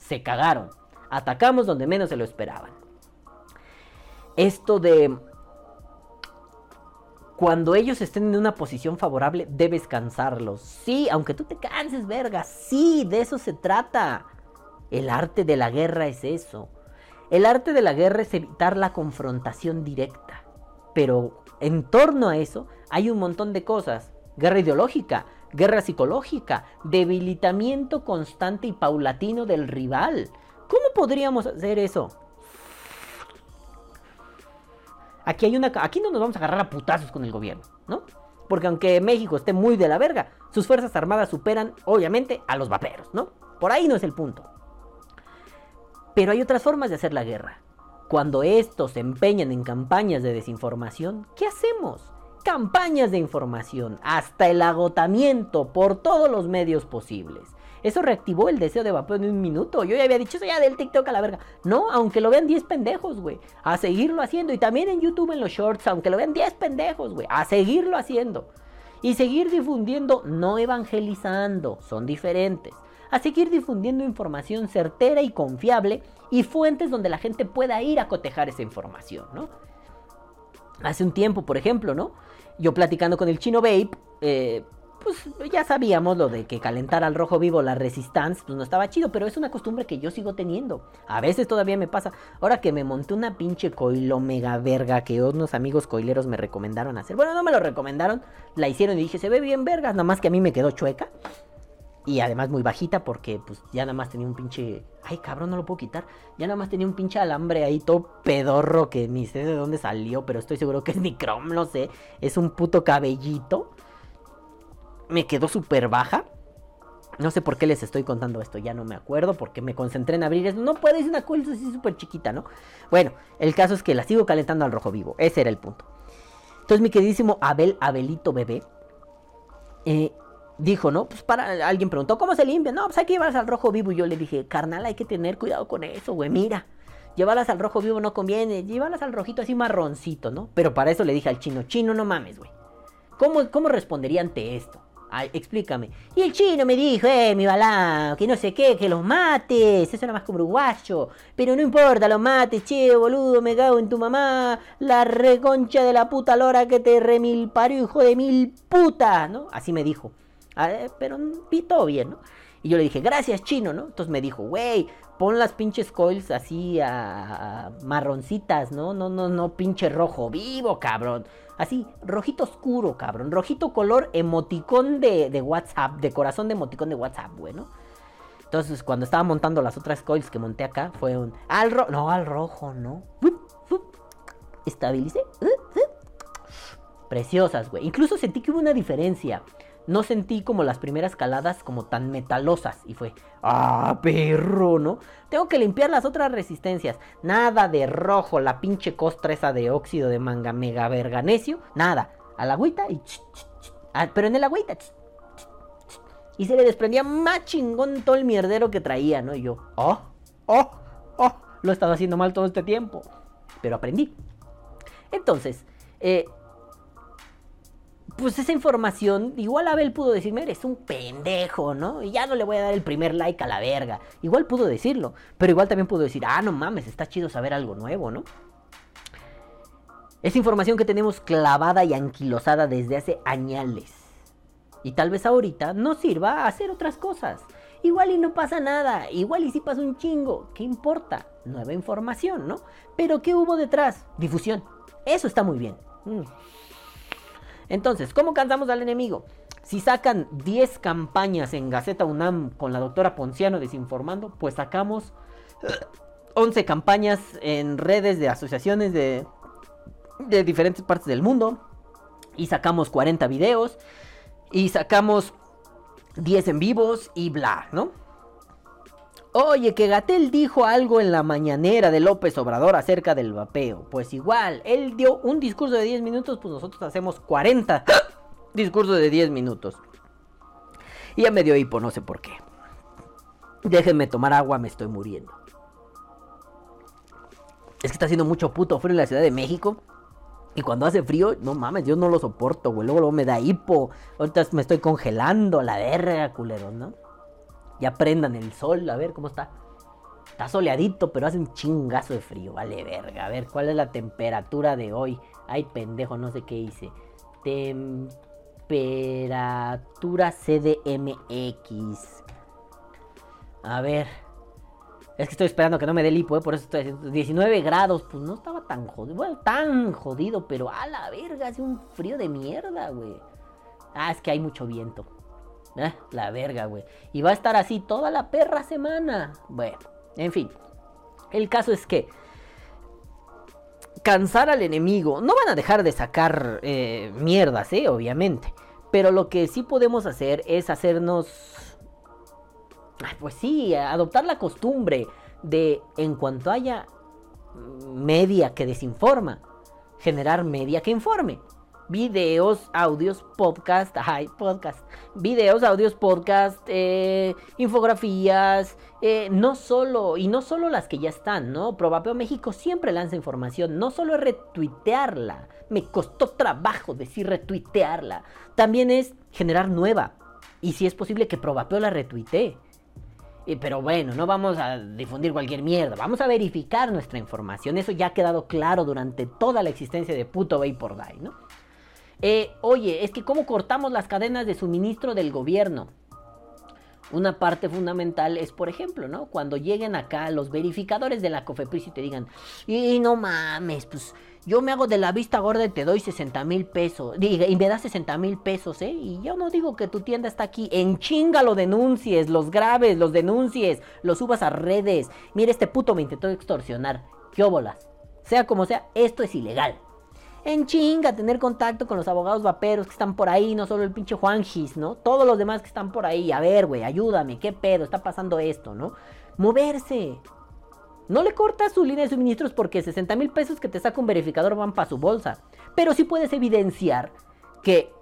Se cagaron. Atacamos donde menos se lo esperaban. Esto de... cuando ellos estén en una posición favorable, debes cansarlos. Sí, aunque tú te canses, verga. Sí, de eso se trata. El arte de la guerra es eso. El arte de la guerra es evitar la confrontación directa. Pero en torno a eso hay un montón de cosas. Guerra ideológica. Guerra psicológica, debilitamiento constante y paulatino del rival. ¿Cómo podríamos hacer eso? Aquí no nos vamos a agarrar a putazos con el gobierno, ¿no? Porque aunque México esté muy de la verga, sus fuerzas armadas superan, obviamente, a los vaperos, ¿no? Por ahí no es el punto. Pero hay otras formas de hacer la guerra. Cuando estos se empeñan en campañas de desinformación, ¿qué hacemos? Campañas de información hasta el agotamiento por todos los medios posibles. Eso reactivó el deseo de vapeo en un minuto. Yo ya había dicho, eso ya del TikTok a la verga. No, aunque lo vean 10 pendejos, güey. A seguirlo haciendo. Y también en YouTube en los shorts, aunque lo vean 10 pendejos, güey. A seguirlo haciendo. Y seguir difundiendo, no evangelizando. Son diferentes. A seguir difundiendo información certera y confiable. Y fuentes donde la gente pueda ir a cotejar esa información, ¿no? Hace un tiempo, por ejemplo, ¿no? Yo platicando con el Chino Babe, pues ya sabíamos lo de que calentar al rojo vivo la Resistance, pues no estaba chido, pero es una costumbre que yo sigo teniendo. A veces todavía me pasa. Ahora que me monté una pinche coilo mega verga que unos amigos coileros me recomendaron hacer. Bueno, no me lo recomendaron, la hicieron y dije, se ve bien vergas, nada más que a mí me quedó chueca. Y además muy bajita porque pues ya nada más tenía un pinche... Ay, cabrón, no lo puedo quitar. Ya nada más tenía un pinche alambre ahí todo pedorro que ni sé de dónde salió. Pero estoy seguro que es microm, no sé. Es un puto cabellito. Me quedó súper baja. No sé por qué les estoy contando esto. Ya no me acuerdo porque me concentré en abrir eso. No puedo, es una cosa así súper chiquita, ¿no? Bueno, el caso es que la sigo calentando al rojo vivo. Ese era el punto. Entonces mi queridísimo Abelito bebé... dijo, ¿no? Pues para... Alguien preguntó, ¿cómo se limpia? No, pues hay que llevarlas al rojo vivo. Y yo le dije, carnal, hay que tener cuidado con eso, güey. Mira, llevarlas al rojo vivo no conviene. Llevarlas al rojito así marroncito, ¿no? Pero para eso le dije al Chino, no mames, güey. ¿Cómo respondería ante esto? Ay, explícame. Y el Chino me dijo, mi balao, que no sé qué, que los mates. Eso era más como uruguayo. Pero no importa, los mates, che, boludo, me cago en tu mamá. La reconcha de la puta lora que te remilparió, hijo de mil putas, ¿no? Así me dijo. Pero vi todo bien, ¿no? Y yo le dije, gracias, chino, ¿no? Entonces me dijo, güey, pon las pinches coils así a marroncitas, ¿no? No, pinche rojo vivo, cabrón. Así, rojito oscuro, cabrón. Rojito color emoticón de WhatsApp, de corazón de emoticón de WhatsApp, güey, ¿no? Entonces, cuando estaba montando las otras coils que monté acá, fue un... al rojo, ¿no? Estabilicé. Preciosas, güey. Incluso sentí que hubo una diferencia. No sentí como las primeras caladas como tan metalosas. Y fue, ah, perro, ¿no? Tengo que limpiar las otras resistencias. Nada de rojo, la pinche costra esa de óxido de manga mega verga necio. Nada. A la agüita y... pero en el agüita... y se le desprendía más chingón todo el mierdero que traía, ¿no? Y yo, lo he estado haciendo mal todo este tiempo. Pero aprendí. Entonces, pues esa información, igual Abel pudo decirme, eres un pendejo, ¿no? Y ya no le voy a dar el primer like a la verga. Igual pudo decirlo, pero igual también pudo decir, ah, no mames, está chido saber algo nuevo, ¿no? Es información que tenemos clavada y anquilosada desde hace añales. Y tal vez ahorita nos sirva a hacer otras cosas. Igual y no pasa nada, igual y sí pasa un chingo, ¿qué importa? Nueva información, ¿no? Pero ¿qué hubo detrás? Difusión. Eso está muy bien. Entonces, ¿cómo cansamos al enemigo? Si sacan 10 campañas en Gaceta UNAM con la doctora Ponciano desinformando, pues sacamos 11 campañas en redes de asociaciones de diferentes partes del mundo. Y sacamos 40 videos. Y sacamos 10 en vivos y bla, ¿no? Oye, que Gatell dijo algo en la mañanera de López Obrador acerca del vapeo. Pues igual, él dio un discurso de 10 minutos, pues nosotros hacemos 40 discursos de 10 minutos. Y ya me dio hipo, no sé por qué. Déjenme tomar agua, me estoy muriendo. Es que está haciendo mucho puto frío en la Ciudad de México. Y cuando hace frío, no mames, yo no lo soporto, güey. Luego me da hipo. Ahorita me estoy congelando, la verga, culeros, ¿no? Ya prendan el sol, a ver cómo está. Está soleadito, pero hace un chingazo de frío, vale verga. A ver, ¿cuál es la temperatura de hoy? Ay, pendejo, no sé qué hice. Temperatura CDMX. A ver. Es que estoy esperando que no me dé el hipo, por eso estoy haciendo 19 grados, pues no estaba tan jodido, bueno, tan jodido, pero a la verga, hace un frío de mierda, güey. Ah, es que hay mucho viento. Ah, la verga, güey. Y va a estar así toda la perra semana. Bueno, en fin. El caso es que cansar al enemigo. No van a dejar de sacar mierdas, obviamente. Pero lo que sí podemos hacer es hacernos... pues sí, adoptar la costumbre de, en cuanto haya media que desinforma, generar media que informe. Videos, audios, podcast, videos, audios, podcast, infografías, no solo las que ya están, ¿no? Provapeo México siempre lanza información, no solo es retuitearla, me costó trabajo decir retuitearla, también es generar nueva, y si es posible que Provapeo la retuitee. Pero bueno, no vamos a difundir cualquier mierda. Vamos a verificar nuestra información. Eso ya ha quedado claro durante toda la existencia de puto Vapor Dye, ¿no? Oye, es que ¿cómo cortamos las cadenas de suministro del gobierno? Una parte fundamental es, por ejemplo, ¿no? Cuando lleguen acá los verificadores de la COFEPRIS y te digan, y no mames, pues yo me hago de la vista gorda y te doy 60,000 pesos. Y me das 60,000 pesos, ¿eh? Y yo no digo que tu tienda está aquí. En chinga lo denuncies, los grabes, los denuncies, los subas a redes. Mira, este puto me intentó extorsionar. ¿Qué óbolas? Sea como sea, esto es ilegal. En chinga, tener contacto con los abogados vaperos que están por ahí, no solo el pinche Juanjis, ¿no? Todos los demás que están por ahí. A ver, güey, ayúdame, ¿qué pedo? Está pasando esto, ¿no? Moverse. No le cortas su línea de suministros porque 60,000 pesos que te saca un verificador van para su bolsa. Pero sí puedes evidenciar que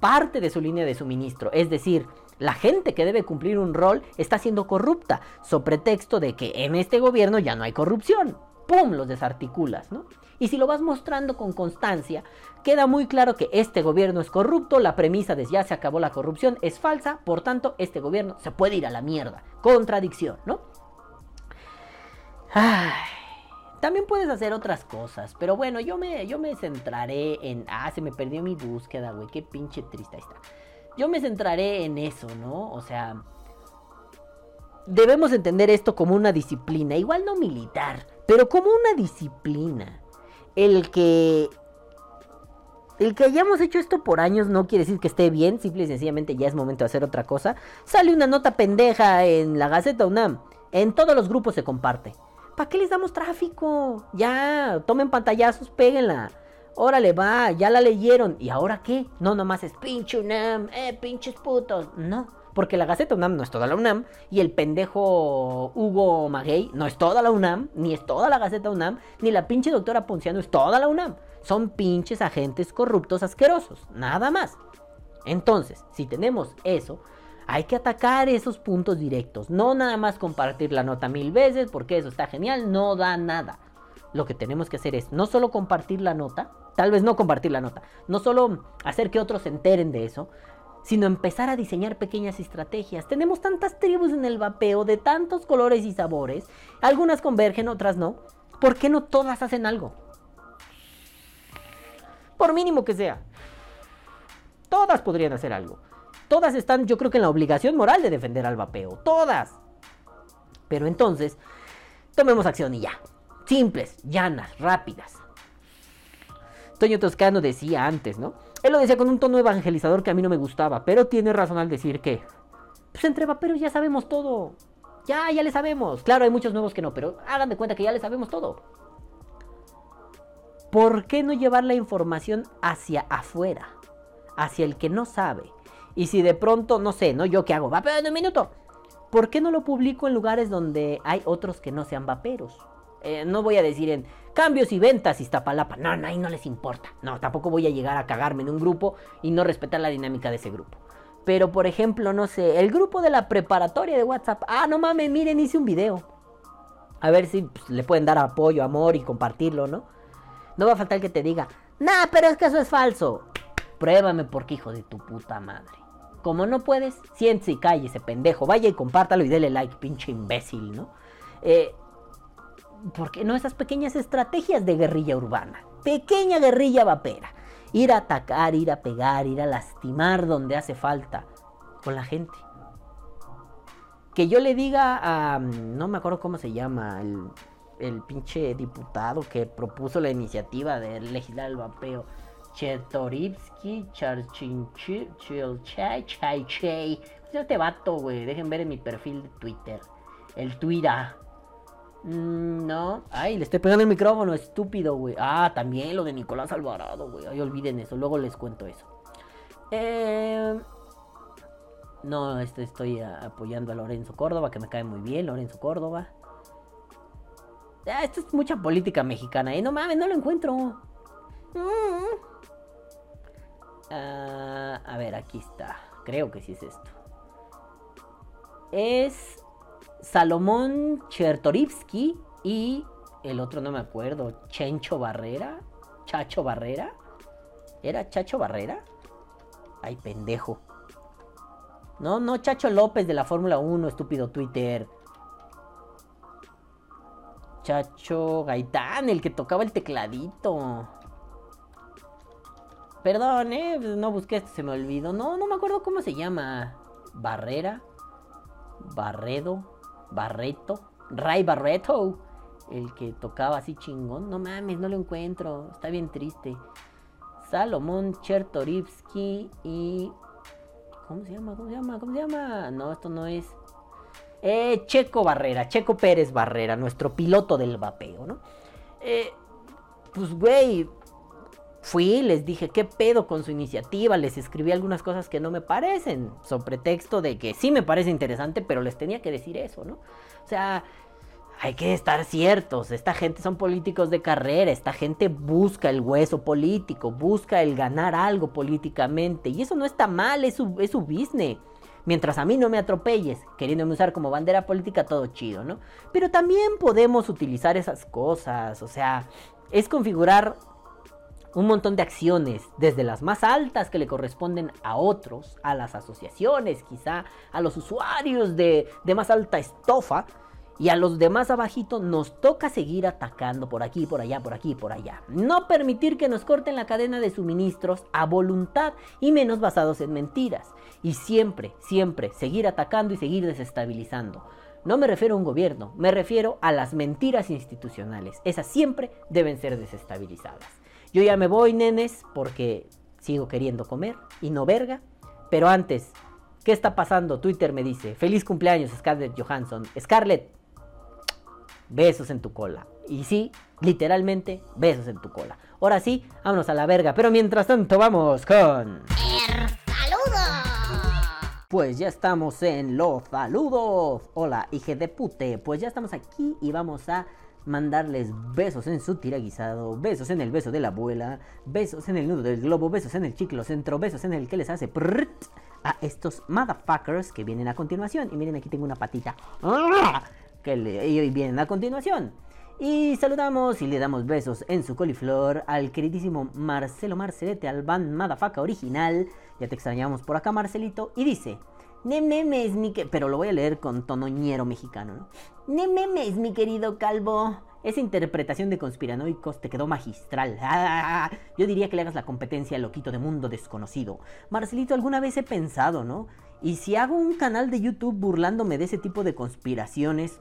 parte de su línea de suministro, es decir, la gente que debe cumplir un rol está siendo corrupta, so pretexto de que en este gobierno ya no hay corrupción. ¡Pum! Los desarticulas, ¿no? Y si lo vas mostrando con constancia, queda muy claro que este gobierno es corrupto, la premisa de ya se acabó la corrupción es falsa, por tanto, este gobierno se puede ir a la mierda. Contradicción, ¿no? Ay, también puedes hacer otras cosas, pero bueno, yo me centraré en... Ah, se me perdió mi búsqueda, güey, qué pinche triste está. Yo me centraré en eso, ¿no? O sea, debemos entender esto como una disciplina, igual no militar, pero como una disciplina. El que hayamos hecho esto por años no quiere decir que esté bien, simple y sencillamente ya es momento de hacer otra cosa. Sale una nota pendeja en la Gaceta UNAM, en todos los grupos se comparte. ¿Para qué les damos tráfico? Ya, tomen pantallazos, péguenla. Órale, va, ya la leyeron. ¿Y ahora qué? No, nomás es pinche UNAM, pinches putos. No, porque la Gaceta UNAM no es toda la UNAM y el pendejo Hugo Maguey no es toda la UNAM, ni es toda la Gaceta UNAM, ni la pinche doctora Ponciano es toda la UNAM. Son pinches agentes corruptos asquerosos, nada más. Entonces, si tenemos eso, hay que atacar esos puntos directos. No nada más compartir la nota 1000 veces, porque eso está genial, no da nada. Lo que tenemos que hacer es no solo compartir la nota, tal vez no compartir la nota, no solo hacer que otros se enteren de eso, sino empezar a diseñar pequeñas estrategias. Tenemos tantas tribus en el vapeo, de tantos colores y sabores. Algunas convergen, otras no. ¿Por qué no todas hacen algo? Por mínimo que sea. Todas podrían hacer algo. Todas están, yo creo que en la obligación moral de defender al vapeo. Todas. Pero entonces, tomemos acción y ya. Simples, llanas, rápidas. Toño Toscano decía antes, ¿no? Él lo decía con un tono evangelizador que a mí no me gustaba, pero tiene razón al decir que, pues entre vaperos ya sabemos todo. Ya le sabemos. Claro, hay muchos nuevos que no, pero hagan de cuenta que ya le sabemos todo. ¿Por qué no llevar la información hacia afuera? Hacia el que no sabe. Y si de pronto, no sé, ¿no? ¿Yo qué hago? Vapeo en un minuto. ¿Por qué no lo publico en lugares donde hay otros que no sean vaperos? No voy a decir en cambios y ventas Iztapalapa. No, ahí no les importa. No, tampoco voy a llegar a cagarme en un grupo y no respetar la dinámica de ese grupo. Pero, por ejemplo, no sé, el grupo de la preparatoria de WhatsApp. Ah, no mames, miren, hice un video. A ver si pues, le pueden dar apoyo, amor y compartirlo, ¿no? No va a faltar el que te diga, nah, pero es que eso es falso. Pruébame porque hijo de tu puta madre. Como no puedes, siéntese y cállese, pendejo. Vaya y compártalo y dele like, pinche imbécil, ¿no? ¿Por qué no esas pequeñas estrategias de guerrilla urbana? Pequeña guerrilla vapera. Ir a atacar, ir a pegar, ir a lastimar donde hace falta con la gente. Que yo le diga a... no me acuerdo cómo se llama el pinche diputado que propuso la iniciativa de legislar el vapeo. Chertorivsky, Charchinchay. Este vato, güey. Dejen ver en mi perfil de Twitter. El Twitter. No, ay, le estoy pegando el micrófono, estúpido, güey. Ah, también lo de Nicolás Alvarado, güey. Ay, olviden eso, luego les cuento eso. No, estoy apoyando a Lorenzo Córdoba, que me cae muy bien, Lorenzo Córdoba. Ah, esto es mucha política mexicana, no mames, no lo encuentro. A ver, aquí está. Creo que sí es esto. Es... Salomón Chertorivsky y el otro no me acuerdo, Chacho Barrera. ¿Era Chacho Barrera? Ay, pendejo. No, Chacho López de la Fórmula 1, estúpido Twitter. Chacho Gaitán, el que tocaba el tecladito. Perdón, no busqué esto, se me olvidó. No me acuerdo cómo se llama. Barrera. Ray Barreto, el que tocaba así chingón. No mames, no lo encuentro, está bien triste. Salomón Chertorivsky y... ¿Cómo se llama? No, esto no es... Checo Pérez Barrera, nuestro piloto del vapeo, ¿no? Pues güey, fui, les dije qué pedo con su iniciativa, les escribí algunas cosas que no me parecen, sobre pretexto de que sí me parece interesante, pero les tenía que decir eso, ¿no? O sea, hay que estar ciertos, esta gente son políticos de carrera, esta gente busca el hueso político, busca el ganar algo políticamente, y eso no está mal, es su business. Mientras a mí no me atropelles, queriéndome usar como bandera política, todo chido, ¿no? Pero también podemos utilizar esas cosas, o sea, es configurar un montón de acciones, desde las más altas que le corresponden a otros, a las asociaciones quizá, a los usuarios de más alta estofa, y a los demás abajito nos toca seguir atacando por aquí, por allá, por aquí, por allá. No permitir que nos corten la cadena de suministros a voluntad y menos basados en mentiras. Y siempre, siempre seguir atacando y seguir desestabilizando. No me refiero a un gobierno, me refiero a las mentiras institucionales. Esas siempre deben ser desestabilizadas. Yo ya me voy, nenes, porque sigo queriendo comer y no verga. Pero antes, ¿qué está pasando? Twitter me dice, feliz cumpleaños Scarlett Johansson. Scarlett, besos en tu cola. Y sí, literalmente, besos en tu cola. Ahora sí, vámonos a la verga. Pero mientras tanto, vamos con... Pues ya estamos en los saludos. Hola, hije de pute. Pues ya estamos aquí y vamos a mandarles besos en su tiraguisado, besos en el beso de la abuela, besos en el nudo del globo, besos en el chiclo centro, besos en el que les hace prrrt a estos motherfuckers que vienen a continuación. Y miren, aquí tengo una patita que vienen a continuación. Y saludamos y le damos besos en su coliflor al queridísimo Marcelo Marcelete, al band Madafaca original. Ya te extrañamos por acá, Marcelito. Y dice, ne memes, mi que... Pero lo voy a leer con tonoñero mexicano, ¿no? Ne memes, mi querido calvo. Esa interpretación de conspiranoicos te quedó magistral. ¡Ah! Yo diría que le hagas la competencia al loquito de Mundo Desconocido. Marcelito, alguna vez he pensado, ¿no? Y si hago un canal de YouTube burlándome de ese tipo de conspiraciones,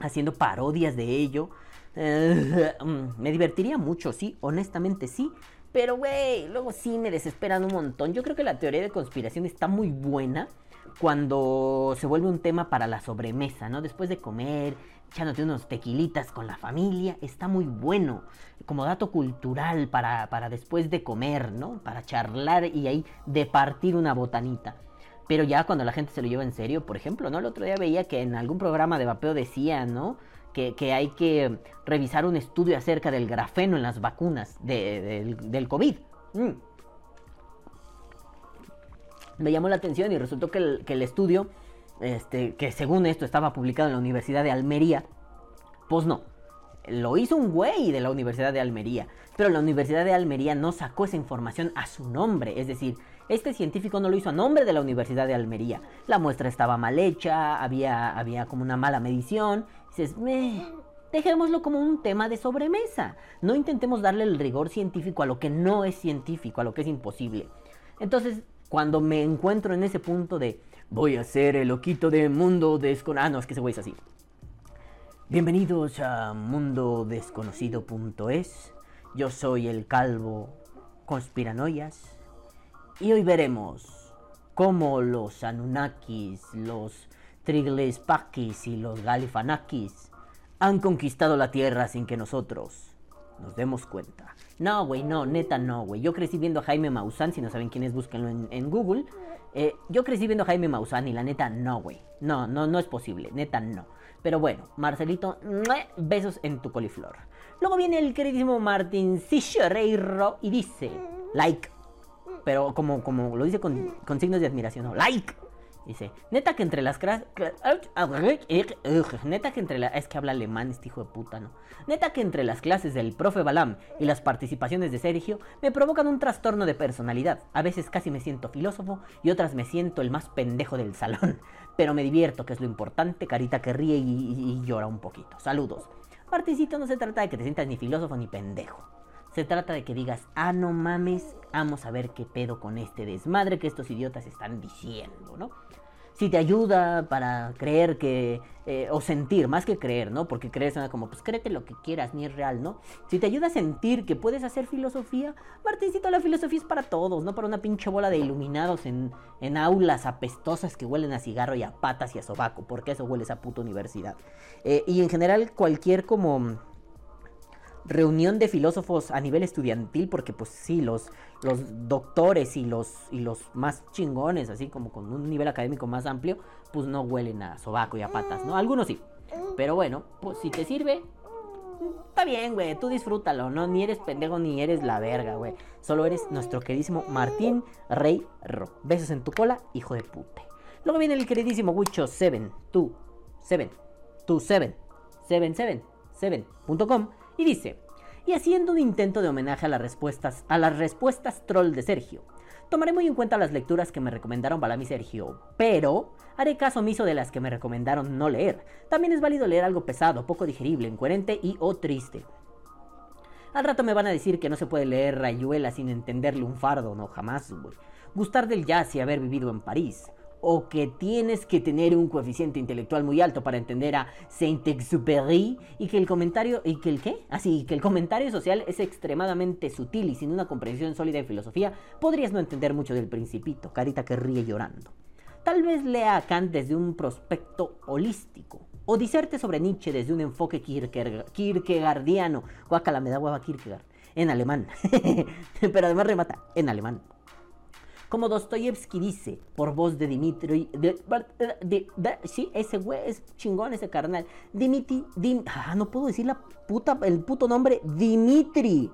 haciendo parodias de ello, me divertiría mucho, sí, honestamente sí. Pero güey, luego sí me desesperan un montón. Yo creo que la teoría de conspiración está muy buena cuando se vuelve un tema para la sobremesa, ¿no? Después de comer, echándote unos tequilitas con la familia, está muy bueno. Como dato cultural para después de comer, ¿no? Para charlar y ahí de partir una botanita. Pero ya cuando la gente se lo lleva en serio, por ejemplo, ¿no? El otro día veía que en algún programa de vapeo decía, ¿no? Que hay que revisar un estudio acerca del grafeno en las vacunas del COVID. Me llamó la atención y resultó que el estudio, que según esto estaba publicado en la Universidad de Almería, pues no. Lo hizo un güey de la Universidad de Almería, pero la Universidad de Almería no sacó esa información a su nombre, es decir... Este científico no lo hizo a nombre de la Universidad de Almería. La muestra estaba mal hecha, había como una mala medición. Dices, dejémoslo como un tema de sobremesa. No intentemos darle el rigor científico a lo que no es científico, a lo que es imposible. Entonces, cuando me encuentro en ese punto de voy a ser el loquito de Mundo Desconocido... Ah, no, es que ese güey es así. Bienvenidos a mundodesconocido.es. Yo soy el calvo conspiranoias. Y hoy veremos cómo los Anunnakis, los Triglespakis y los Galifanakis han conquistado la Tierra sin que nosotros nos demos cuenta. No, güey, no, neta no, güey. Yo crecí viendo a Jaime Maussan, si no saben quién es, búsquenlo en Google. Yo crecí viendo a Jaime Maussan y la neta no, güey. No es posible, neta no. Pero bueno, Marcelito, besos en tu coliflor. Luego viene el queridísimo Martín Cichereiro y dice, like. Pero como lo dice con signos de admiración, ¿no? Like. Dice, neta que entre las... Neta que entre las... Es que habla alemán este hijo de puta, ¿no? Neta que entre las clases del profe Balam y las participaciones de Sergio me provocan un trastorno de personalidad. A veces casi me siento filósofo y otras me siento el más pendejo del salón. Pero me divierto, que es lo importante. Carita que ríe y llora un poquito. Saludos. Martincito, no se trata de que te sientas ni filósofo ni pendejo. Se trata de que digas, ah, no mames, vamos a ver qué pedo con este desmadre que estos idiotas están diciendo, ¿no? Si te ayuda para creer que, o sentir, más que creer, ¿no? Porque creer suena como, pues créete lo que quieras, ni es real, ¿no? Si te ayuda a sentir que puedes hacer filosofía, Martincito, la filosofía es para todos, no para una pinche bola de iluminados en aulas apestosas que huelen a cigarro y a patas y a sobaco, porque eso huele a puta universidad. Y en general cualquier como... reunión de filósofos a nivel estudiantil, porque pues sí, los doctores y los más chingones, así como con un nivel académico más amplio, pues no huelen a sobaco y a patas, ¿no? Algunos sí, pero bueno, pues si te sirve, está bien, güey, tú disfrútalo, ¿no? Ni eres pendejo ni eres la verga, güey, solo eres nuestro queridísimo Martín Rey Ro. Besos en tu cola, hijo de pute. Luego viene el queridísimo Wicho 727.com y dice, y haciendo un intento de homenaje a las respuestas troll de Sergio, tomaré muy en cuenta las lecturas que me recomendaron Balam y Sergio, pero haré caso omiso de las que me recomendaron no leer. También es válido leer algo pesado, poco digerible, incoherente y o triste. Al rato me van a decir que no se puede leer Rayuela sin entenderle un fardo, no jamás, güey. Gustar del jazz y haber vivido en París. o que tienes que tener un coeficiente intelectual muy alto para entender a Saint-Exupéry, y que el comentario comentario social es extremadamente sutil y sin una comprensión sólida de filosofía podrías no entender mucho del Principito, carita que ríe llorando. Tal vez lea a Kant desde un prospecto holístico, o diserte sobre Nietzsche desde un enfoque kierkegaardiano. Guácala, me da hueva Kierkegaard. En alemán. Pero además remata en alemán. Como Dostoyevsky dice, por voz de Dimitri... sí, ese güey es chingón, ese carnal. No puedo decir el puto nombre. Dimitri.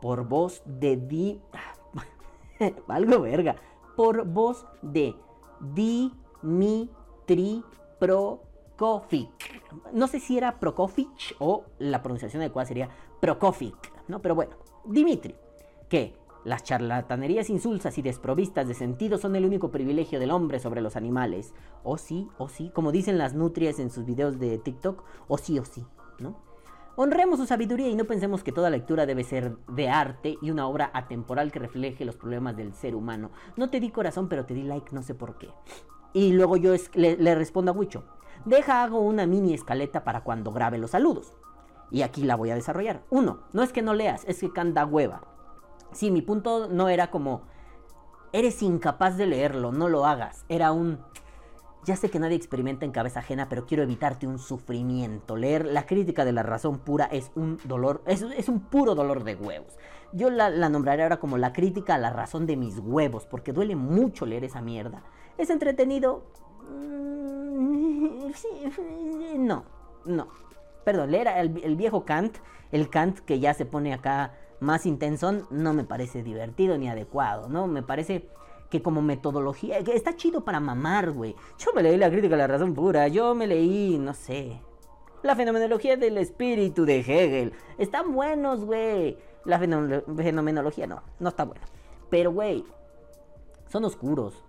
Por voz de valgo verga. Por voz de Dimitri Prokofiev. No sé si era Prokofiev o la pronunciación adecuada sería Prokofiev, ¿no? Pero bueno, Dimitri, que las charlatanerías insulsas y desprovistas de sentido son el único privilegio del hombre sobre los animales. O sí, como dicen las nutrias en sus videos de TikTok, o sí, ¿no? Honremos su sabiduría y no pensemos que toda lectura debe ser de arte y una obra atemporal que refleje los problemas del ser humano. No te di corazón, pero te di like, no sé por qué. Y luego yo le respondo a Wicho. Hago una mini escaleta para cuando grabe los saludos. Y aquí la voy a desarrollar. 1. No es que no leas, es que Kant da hueva. Sí, mi punto no era como, eres incapaz de leerlo, no lo hagas. Era un, ya sé que nadie experimenta en cabeza ajena, pero quiero evitarte un sufrimiento. Leer la crítica de la razón pura es un dolor, es un puro dolor de huevos. Yo la nombraré ahora como la crítica a la razón de mis huevos, porque duele mucho leer esa mierda. ¿Es entretenido? No. Perdón, leer el viejo Kant, el Kant que ya se pone acá más intensón, no me parece divertido ni adecuado, ¿no? Me parece que como metodología, que está chido para mamar, güey. Yo me leí la crítica a la razón pura, yo me leí, no sé, la fenomenología del espíritu de Hegel. Están buenos, güey. La fenomenología no está buena. Pero, güey, son oscuros.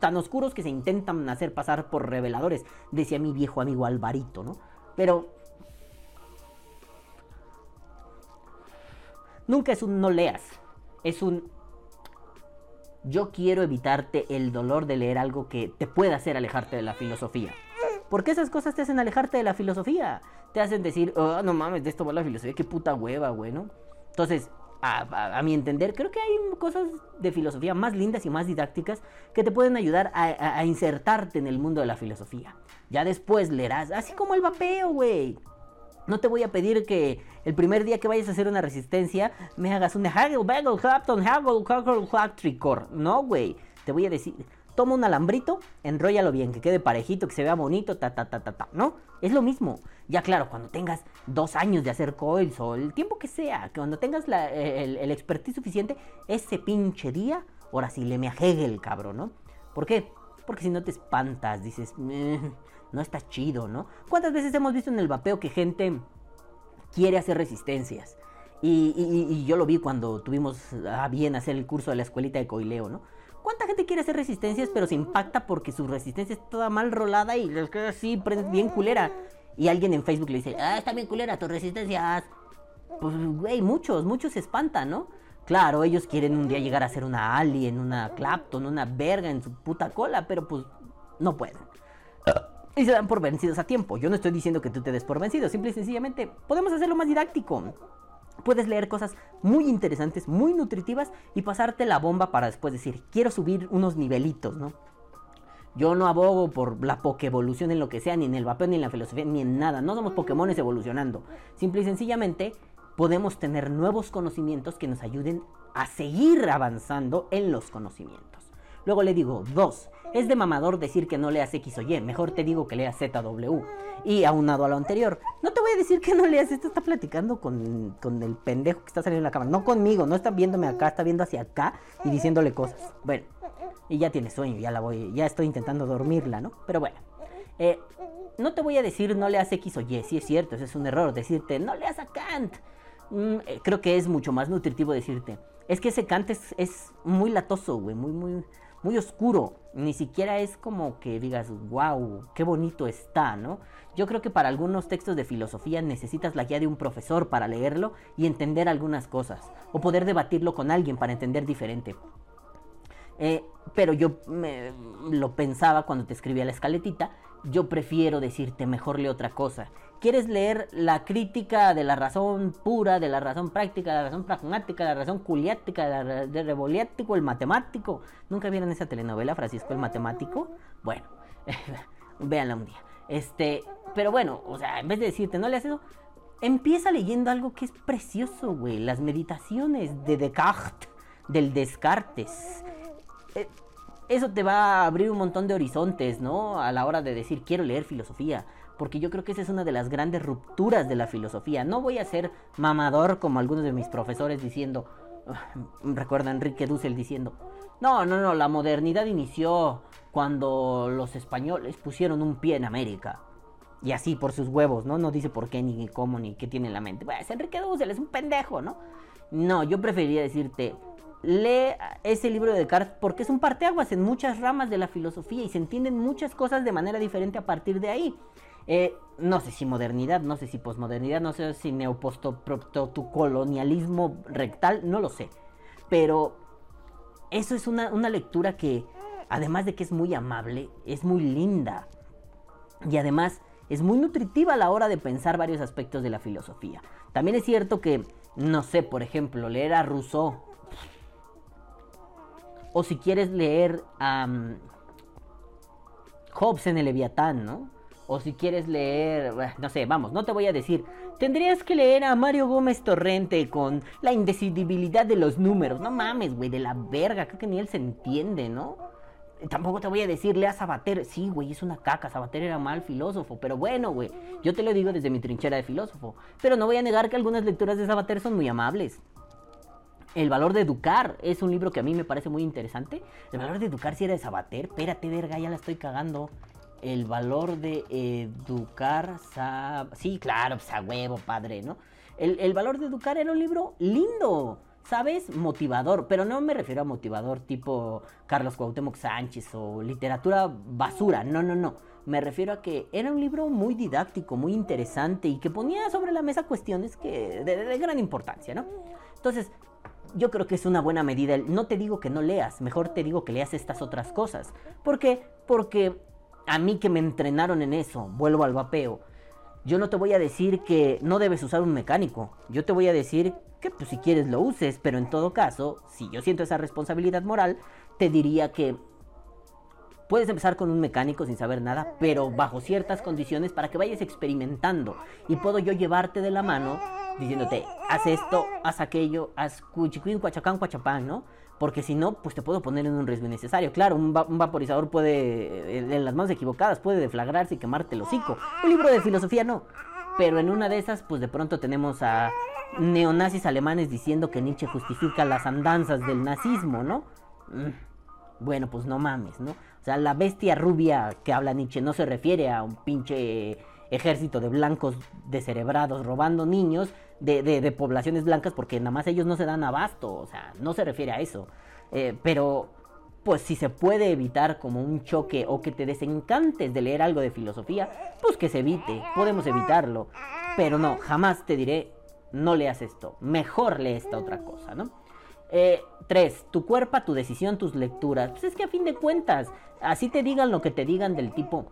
Tan oscuros que se intentan hacer pasar por reveladores, decía mi viejo amigo Alvarito, ¿no? Pero nunca es un no leas, es un yo quiero evitarte el dolor de leer algo que te pueda hacer alejarte de la filosofía. Porque esas cosas te hacen alejarte de la filosofía, te hacen decir, oh, no mames, de esto va la filosofía, qué puta hueva, güey, ¿no? Entonces, a mi entender, creo que hay cosas de filosofía más lindas y más didácticas que te pueden ayudar a insertarte en el mundo de la filosofía. Ya después leerás, así como el vapeo, güey. No te voy a pedir que el primer día que vayas a hacer una resistencia me hagas un Hagel, Bagel, Clapton, Hagel, Hagel, Hagtricor. No, güey. Te voy a decir, toma un alambrito, enróllalo bien, que quede parejito, que se vea bonito, ta, ¿no? Es lo mismo. Ya claro, cuando tengas 2 años de hacer coils o el tiempo que sea, cuando tengas el expertise suficiente, ese pinche día, ahora sí, le me ajegue el cabrón, ¿no? ¿Por qué? Porque si no te espantas, dices, no está chido, ¿no? ¿Cuántas veces hemos visto en el vapeo que gente quiere hacer resistencias? Y yo lo vi cuando tuvimos a bien hacer el curso de la escuelita de coileo, ¿no? ¿Cuánta gente quiere hacer resistencias pero se impacta porque su resistencia está toda mal rolada y les queda así bien culera? Y alguien en Facebook le dice, ah, está bien culera tu resistencia. Pues, güey, muchos se espantan, ¿no? Claro, ellos quieren un día llegar a ser una alien, una Clapton, una verga en su puta cola, pero pues no pueden. Y se dan por vencidos a tiempo. Yo no estoy diciendo que tú te des por vencido, simple y sencillamente podemos hacerlo más didáctico. Puedes leer cosas muy interesantes, muy nutritivas y pasarte la bomba para después decir, quiero subir unos nivelitos, ¿no? Yo no abogo por la pokevolución en lo que sea, ni en el vapeo, ni en la filosofía, ni en nada. No somos pokémones evolucionando. Simple y sencillamente podemos tener nuevos conocimientos que nos ayuden a seguir avanzando en los conocimientos. Luego le digo, 2, es de mamador decir que no leas X o Y, mejor te digo que leas ZW. Y aunado a lo anterior, no te voy a decir que no leas, esto está platicando con el pendejo que está saliendo en la cámara, no conmigo, no está viéndome acá, está viendo hacia acá y diciéndole cosas. Bueno, y ya tiene sueño, ya estoy intentando dormirla, ¿no? Pero bueno, no te voy a decir no leas X o Y, sí es cierto, ese es un error, decirte no leas a Kant. Creo que es mucho más nutritivo decirte, es que ese Kant es muy latoso, güey, muy oscuro, ni siquiera es como que digas, wow, qué bonito está, ¿no? Yo creo que para algunos textos de filosofía necesitas la guía de un profesor para leerlo y entender algunas cosas, o poder debatirlo con alguien para entender diferente. pero yo lo pensaba cuando te escribía la escaletita, yo prefiero decirte, mejor lee otra cosa. ¿Quieres leer la crítica de la razón pura, de la razón práctica, de la razón pragmática, de la razón culiática, de reboliático, el matemático? ¿Nunca vieron esa telenovela, Francisco el Matemático? Bueno, véanla un día. Pero bueno, o sea, en vez de decirte no leas eso, empieza leyendo algo que es precioso, güey. Las meditaciones de Descartes, del Descartes. Eso te va a abrir un montón de horizontes, ¿no? A la hora de decir, quiero leer filosofía. Porque yo creo que esa es una de las grandes rupturas de la filosofía. No voy a ser mamador como algunos de mis profesores diciendo... Recuerda a Enrique Dussel diciendo... No, la modernidad inició cuando los españoles pusieron un pie en América. Y así, por sus huevos, ¿no? No dice por qué, ni cómo, ni qué tiene en la mente. Pues Enrique Dussel es un pendejo, ¿no? No, yo preferiría decirte... Lee ese libro de Descartes porque es un parteaguas en muchas ramas de la filosofía y se entienden muchas cosas de manera diferente a partir de ahí. No sé si modernidad, no sé si posmodernidad, no sé si neopostocolonialismo rectal, no lo sé. Pero eso es una lectura que, además de que es muy amable, es muy linda. Y además es muy nutritiva a la hora de pensar varios aspectos de la filosofía. También es cierto que, no sé, por ejemplo, leer a Rousseau... O si quieres leer a Hobbes en el Leviatán, ¿no? O si quieres leer... No sé, vamos, no te voy a decir. Tendrías que leer a Mario Gómez Torrente con la indecidibilidad de los números. No mames, güey, de la verga. Creo que ni él se entiende, ¿no? Tampoco te voy a decir, lea a Sabater. Sí, güey, es una caca. Sabater era mal filósofo. Pero bueno, güey, yo te lo digo desde mi trinchera de filósofo. Pero no voy a negar que algunas lecturas de Sabater son muy amables. El valor de educar es un libro que a mí me parece muy interesante. El valor de educar si era de Sabater. Espérate, verga, ya la estoy cagando. El valor de educar... Sí, claro, pues a huevo, padre, ¿no? El valor de educar era un libro lindo, ¿sabes? Motivador, pero no me refiero a motivador tipo Carlos Cuauhtémoc Sánchez o literatura basura. No. Me refiero a que era un libro muy didáctico, muy interesante y que ponía sobre la mesa cuestiones que de gran importancia, ¿no? Entonces... Yo creo que es una buena medida. No te digo que no leas, mejor te digo que leas estas otras cosas. ¿Por qué? Porque a mí que me entrenaron en eso, vuelvo al vapeo. Yo no te voy a decir que no debes usar un mecánico. Yo te voy a decir que pues, si quieres lo uses, pero en todo caso, si yo siento esa responsabilidad moral, te diría que puedes empezar con un mecánico sin saber nada, pero bajo ciertas condiciones para que vayas experimentando. Y puedo yo llevarte de la mano diciéndote, haz esto, haz aquello, haz cuchicuín, cuachacán, cuachapán, ¿no? Porque si no, pues te puedo poner en un riesgo innecesario. Claro, un vaporizador puede, en las manos equivocadas, puede deflagrarse y quemarte el hocico. Un libro de filosofía no. Pero en una de esas, pues de pronto tenemos a neonazis alemanes diciendo que Nietzsche justifica las andanzas del nazismo, ¿no? Bueno, pues no mames, ¿no? O sea, la bestia rubia que habla Nietzsche no se refiere a un pinche ejército de blancos descerebrados robando niños de poblaciones blancas porque nada más ellos no se dan abasto, o sea, no se refiere a eso. Pero, pues si se puede evitar como un choque o que te desencantes de leer algo de filosofía, pues que se evite, podemos evitarlo. Pero no, jamás te diré, no leas esto, mejor lee esta otra cosa, ¿no? 3. Tu cuerpo, tu decisión, tus lecturas. Pues es que a fin de cuentas, así te digan lo que te digan del tipo...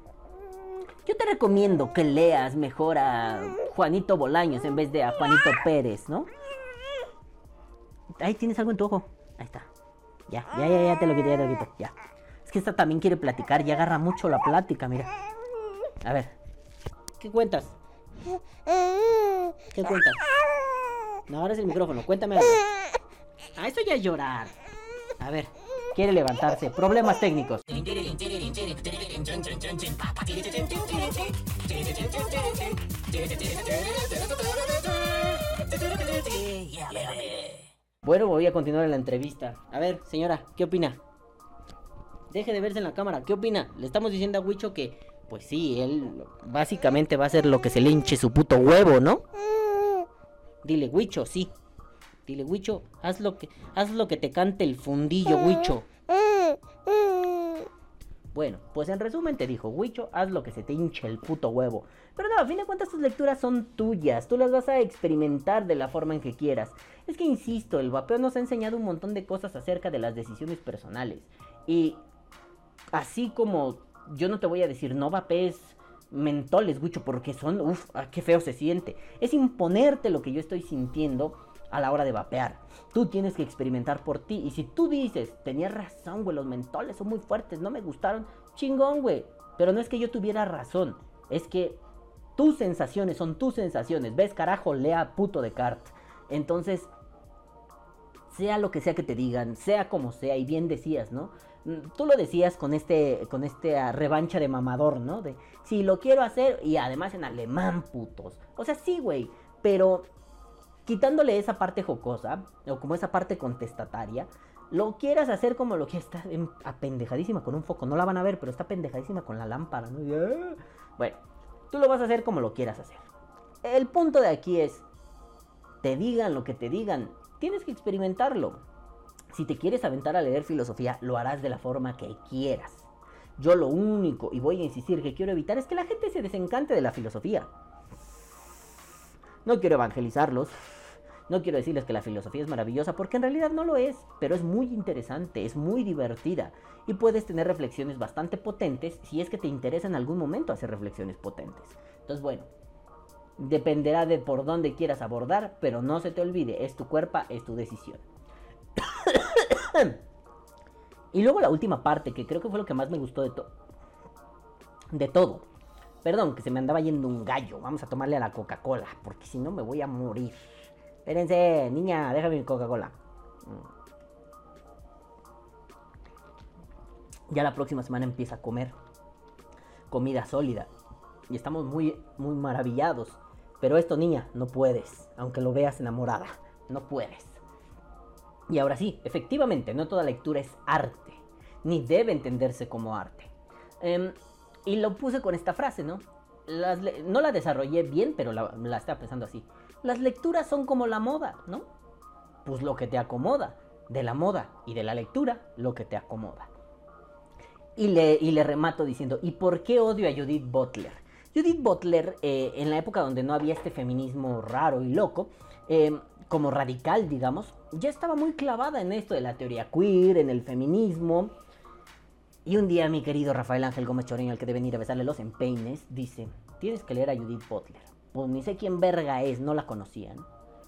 Yo te recomiendo que leas mejor a Juanito Bolaños en vez de a Juanito Pérez, ¿no? Ahí tienes algo en tu ojo. Ahí está. Ya, te lo quito. Ya. Es que esta también quiere platicar y agarra mucho la plática, mira. A ver. ¿Qué cuentas? No, ahora es el micrófono. Cuéntame algo. Ah, eso ya es llorar. A ver. Quiere levantarse. Problemas técnicos. Bueno, voy a continuar en la entrevista. A ver, señora, ¿qué opina? Deje de verse en la cámara. ¿Qué opina? Le estamos diciendo a Wicho que, pues sí, él básicamente va a hacer lo que se le hinche su puto huevo, ¿no? Dile, Wicho, sí. Dile, Wicho, haz lo que te cante el fundillo, Wicho. Bueno, pues en resumen te dijo, Wicho, haz lo que se te hinche el puto huevo. Pero no, a fin de cuentas tus lecturas son tuyas, tú las vas a experimentar de la forma en que quieras. Es que insisto, el vapeo nos ha enseñado un montón de cosas acerca de las decisiones personales. Y así como yo no te voy a decir no vapees mentoles, Wicho, porque son, uff, qué feo se siente. Es imponerte lo que yo estoy sintiendo a la hora de vapear. Tú tienes que experimentar por ti. Y si tú dices, tenías razón, güey, los mentoles son muy fuertes, no me gustaron, chingón, güey. Pero no es que yo tuviera razón, es que tus sensaciones son tus sensaciones. ¿Ves, carajo? Lea puto Descartes. Entonces, sea lo que sea que te digan, sea como sea, y bien decías, ¿no? Tú lo decías con esta revancha de mamador, ¿no? De, sí, lo quiero hacer, y además en alemán, putos. O sea, sí, güey, pero quitándole esa parte jocosa, o como esa parte contestataria, lo quieras hacer como lo que está apendejadísima con un foco. No la van a ver, pero está apendejadísima con la lámpara, ¿no? Bueno, tú lo vas a hacer como lo quieras hacer. El punto de aquí es, te digan lo que te digan, tienes que experimentarlo. Si te quieres aventar a leer filosofía, lo harás de la forma que quieras. Yo lo único, y voy a insistir, que quiero evitar es que la gente se desencante de la filosofía. No quiero evangelizarlos, no quiero decirles que la filosofía es maravillosa, porque en realidad no lo es, pero es muy interesante, es muy divertida, y puedes tener reflexiones bastante potentes si es que te interesa en algún momento hacer reflexiones potentes. Entonces, bueno, dependerá de por dónde quieras abordar, pero no se te olvide, es tu cuerpo, es tu decisión. Y luego la última parte, que creo que fue lo que más me gustó de todo. Perdón, que se me andaba yendo un gallo. Vamos a tomarle a la Coca-Cola, porque si no me voy a morir. Espérense, niña, déjame mi Coca-Cola. Ya la próxima semana empieza a comer comida sólida. Y estamos muy, muy maravillados. Pero esto, niña, no puedes. Aunque lo veas enamorada, no puedes. Y ahora sí, efectivamente, no toda lectura es arte, ni debe entenderse como arte. Y lo puse con esta frase, ¿no? No la desarrollé bien, pero la estaba pensando así. Las lecturas son como la moda, ¿no? Pues lo que te acomoda, de la moda y de la lectura, lo que te acomoda. Y le remato diciendo, ¿y por qué odio a Judith Butler? Judith Butler, en la época donde no había este feminismo raro y loco, como radical, digamos, ya estaba muy clavada en esto de la teoría queer, en el feminismo. Y un día mi querido Rafael Ángel Gómez Choreño, al que deben ir a besarle los empeines, dice, tienes que leer a Judith Butler. Pues ni sé quién verga es, no la conocían.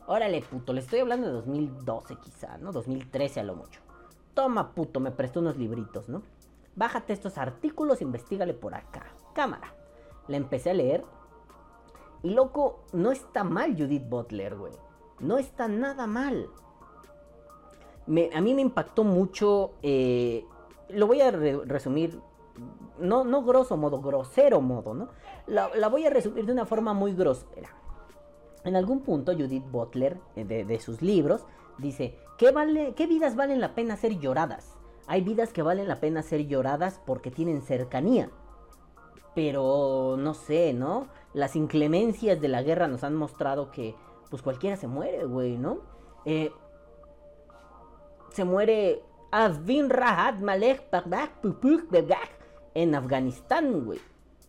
Órale, puto, le estoy hablando de 2012 quizá, ¿no? 2013 a lo mucho. Toma, puto, me prestó unos libritos, ¿no? Bájate estos artículos, investígale por acá. Cámara. La empecé a leer. Y loco, no está mal Judith Butler, güey. No está nada mal. A mí me impactó mucho. Lo voy a resumir. No grosso modo, grosero modo, ¿no? La voy a resumir de una forma muy grosera. En algún punto Judith Butler, de sus libros, dice, ¿qué vidas valen la pena ser lloradas? Hay vidas que valen la pena ser lloradas porque tienen cercanía. Pero, no sé, ¿no? Las inclemencias de la guerra nos han mostrado que pues cualquiera se muere, güey, ¿no? Se muere Azbin Rahat Malek Bagdad Pupuk Begak en Afganistán, güey.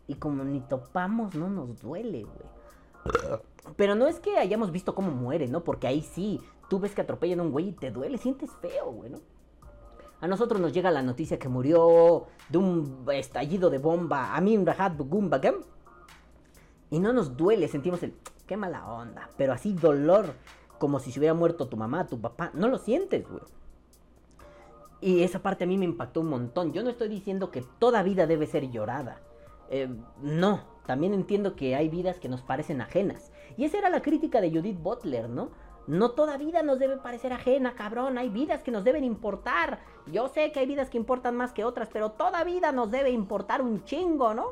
Y como ni topamos, no nos duele, güey. Pero no es que hayamos visto cómo muere, ¿no? Porque ahí sí, tú ves que atropellan a un güey y te duele, sientes feo, güey, ¿no? A nosotros nos llega la noticia que murió de un estallido de bomba Amin Rahat Bugum Bagam. Y no nos duele, sentimos el... Qué mala onda, pero así dolor, como si se hubiera muerto tu mamá, tu papá, no lo sientes, güey. Y esa parte a mí me impactó un montón. Yo no estoy diciendo que toda vida debe ser llorada. No, también entiendo que hay vidas que nos parecen ajenas. Y esa era la crítica de Judith Butler, ¿no? No toda vida nos debe parecer ajena, cabrón. Hay vidas que nos deben importar. Yo sé que hay vidas que importan más que otras, pero toda vida nos debe importar un chingo, ¿no?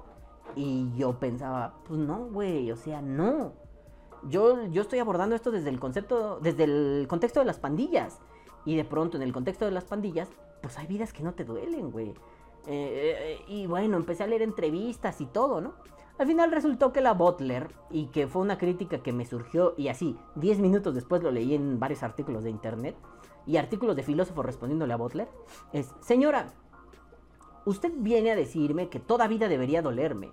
Y yo pensaba, pues no, güey, o sea, no. Yo estoy abordando esto desde el contexto de las pandillas. Y de pronto, en el contexto de las pandillas, pues hay vidas que no te duelen, güey. Y bueno, empecé a leer entrevistas y todo, ¿no? Al final resultó que la Butler, y que fue una crítica que me surgió, y así, 10 minutos después lo leí en varios artículos de internet, y artículos de filósofos respondiéndole a Butler, es, señora, usted viene a decirme que toda vida debería dolerme.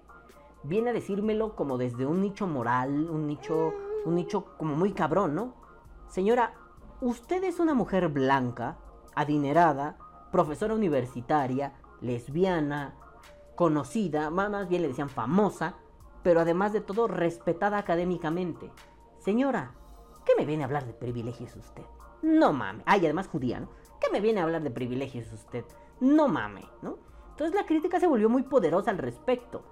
Viene a decírmelo como desde un nicho moral, un nicho como muy cabrón, ¿no? Señora, usted es una mujer blanca, adinerada, profesora universitaria, lesbiana, conocida, más bien le decían famosa, pero además de todo respetada académicamente. Señora, ¿qué me viene a hablar de privilegios usted? No mames. Ah, y además judía, ¿no? ¿Qué me viene a hablar de privilegios usted? No mames, ¿no? Entonces la crítica se volvió muy poderosa al respecto.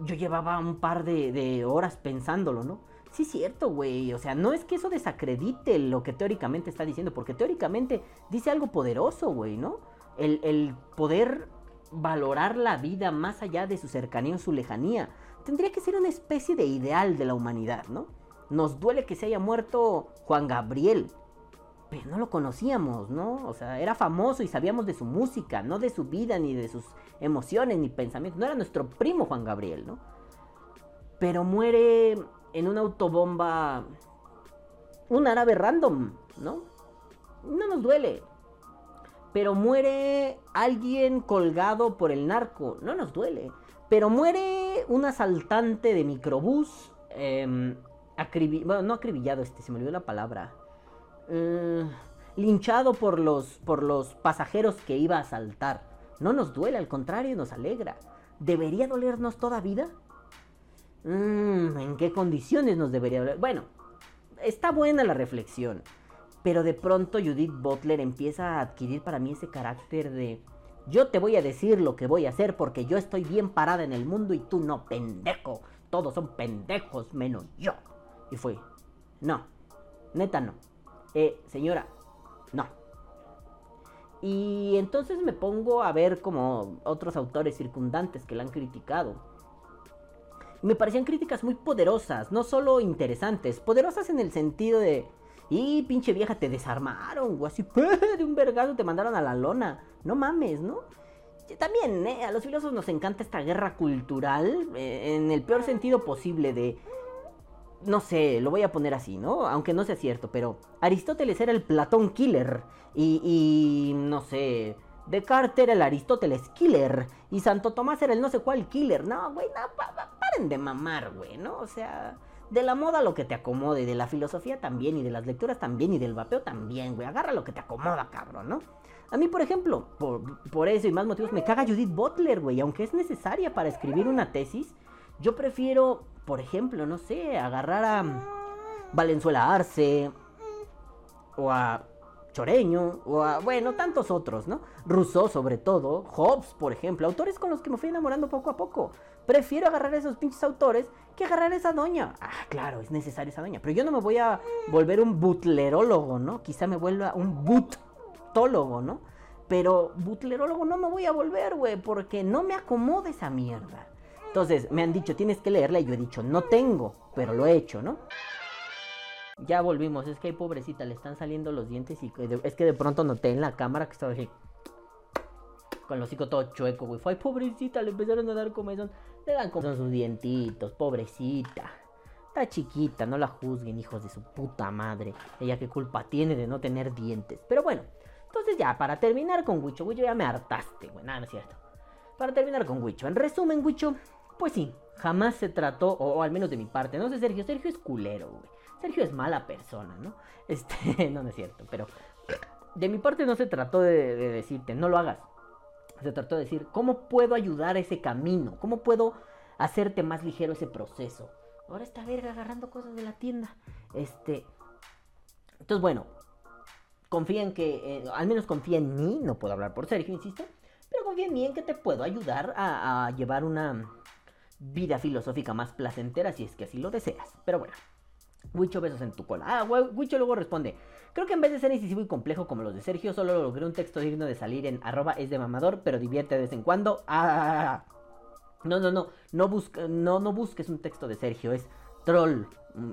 Yo llevaba un par de horas pensándolo, ¿no? Sí es cierto, güey, o sea, no es que eso desacredite lo que teóricamente está diciendo, porque teóricamente dice algo poderoso, güey, ¿no? El poder valorar la vida más allá de su cercanía o su lejanía tendría que ser una especie de ideal de la humanidad, ¿no? Nos duele que se haya muerto Juan Gabriel, pero no lo conocíamos, ¿no? O sea, era famoso y sabíamos de su música, no de su vida, ni de sus emociones, ni pensamientos. No era nuestro primo Juan Gabriel, ¿no? Pero muere en una autobomba un árabe random, ¿no? No nos duele. Pero muere alguien colgado por el narco, no nos duele. Pero muere un asaltante de microbús, no acribillado, se me olvidó la palabra. Linchado por los pasajeros que iba a asaltar. No nos duele, al contrario, nos alegra. ¿Debería dolernos toda vida? ¿En qué condiciones nos debería doler? Bueno, está buena la reflexión, pero de pronto Judith Butler empieza a adquirir para mí ese carácter de yo te voy a decir lo que voy a hacer porque yo estoy bien parada en el mundo y tú no, pendejo. Todos son pendejos menos yo. Y fue, no, neta no. Señora, no. Y entonces me pongo a ver como otros autores circundantes que la han criticado. Me parecían críticas muy poderosas, no solo interesantes, poderosas en el sentido de y pinche vieja, te desarmaron, o así, de un vergazo te mandaron a la lona. No mames, ¿no? También, a los filósofos nos encanta esta guerra cultural, en el peor sentido posible de... No sé, lo voy a poner así, ¿no? Aunque no sea cierto, pero Aristóteles era el Platón killer. Y no sé, Descartes era el Aristóteles killer. Y Santo Tomás era el no sé cuál killer. No, güey, no, paren de mamar, güey, ¿no? O sea, de la moda lo que te acomode, de la filosofía también, y de las lecturas también, y del vapeo también, güey. Agarra lo que te acomoda, cabrón, ¿no? A mí, por ejemplo, por eso y más motivos, me caga Judith Butler, güey. Aunque es necesaria para escribir una tesis, yo prefiero... Por ejemplo, no sé, agarrar a Valenzuela Arce, o a Choreño, o a, bueno, tantos otros, ¿no? Rousseau sobre todo, Hobbes, por ejemplo, autores con los que me fui enamorando poco a poco. Prefiero agarrar a esos pinches autores que agarrar a esa doña. Ah, claro, es necesaria esa doña, pero yo no me voy a volver un butlerólogo, ¿no? Quizá me vuelva un butólogo, ¿no? Pero butlerólogo no me voy a volver, güey, porque no me acomoda esa mierda. Entonces, me han dicho, tienes que leerla, y yo he dicho, no tengo, pero lo he hecho, ¿no? Ya volvimos, es que, pobrecita, le están saliendo los dientes, y es que de pronto noté en la cámara que estaba así, con el hocico todo chueco, güey. Ay, pobrecita, le empezaron a dar comezón, le dan comezón sus dientitos, pobrecita. Está chiquita, no la juzguen, hijos de su puta madre. Ella qué culpa tiene de no tener dientes. Pero bueno, entonces ya, para terminar con Wicho, güey, ya me hartaste, güey, nada, no es cierto. Para terminar con Wicho, en resumen, Wicho... Pues sí, jamás se trató, o al menos de mi parte, no sé, Sergio es culero, güey. Sergio es mala persona, ¿no? No es cierto, pero de mi parte no se trató de decirte, no lo hagas. Se trató de decir, ¿cómo puedo ayudar a ese camino? ¿Cómo puedo hacerte más ligero ese proceso? Ahora esta verga agarrando cosas de la tienda. Entonces, bueno, confía en que, al menos confía en mí, no puedo hablar por Sergio, insisto, pero confía en mí en que te puedo ayudar a llevar una... vida filosófica más placentera si es que así lo deseas. Pero bueno, Wicho, besos en tu cola. Wicho luego responde: creo que en vez de ser incisivo y complejo como los de Sergio, solo logré un texto digno de salir en @esdemamador, pero divierte de vez en cuando. No busques un texto de Sergio, es troll.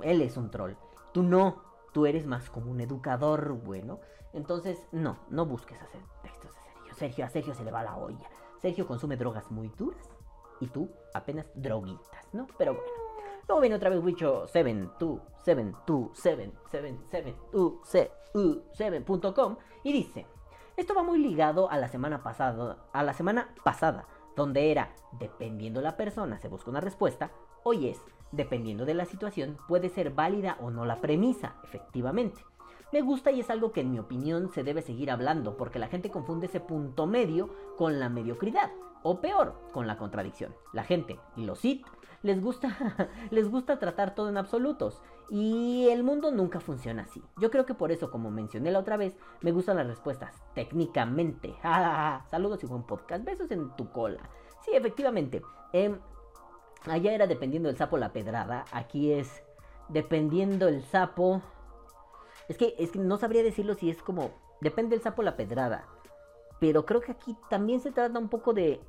Él es un troll. Tú no, tú eres más como un educador, bueno. Entonces, no busques hacer textos de Sergio. A Sergio se le va la olla. Sergio consume drogas muy duras. Y tú apenas droguitas, ¿no? Pero bueno. Luego viene otra vez Wicho 7277777u7u7.com y dice: esto va muy ligado a la semana pasada, donde era dependiendo la persona se busca una respuesta. Hoy es dependiendo de la situación puede ser válida o no la premisa, efectivamente. Me gusta y es algo que en mi opinión se debe seguir hablando, porque la gente confunde ese punto medio con la mediocridad, o peor, con la contradicción. La gente, y los IT, les gusta tratar todo en absolutos, y el mundo nunca funciona así. Yo creo que por eso, como mencioné la otra vez, me gustan las respuestas técnicamente. Saludos y buen podcast, besos en tu cola. Sí, efectivamente, allá era dependiendo del sapo la pedrada, aquí es dependiendo el sapo... Es que no sabría decirlo si es como... Depende del sapo la pedrada. Pero creo que aquí también se trata un poco de...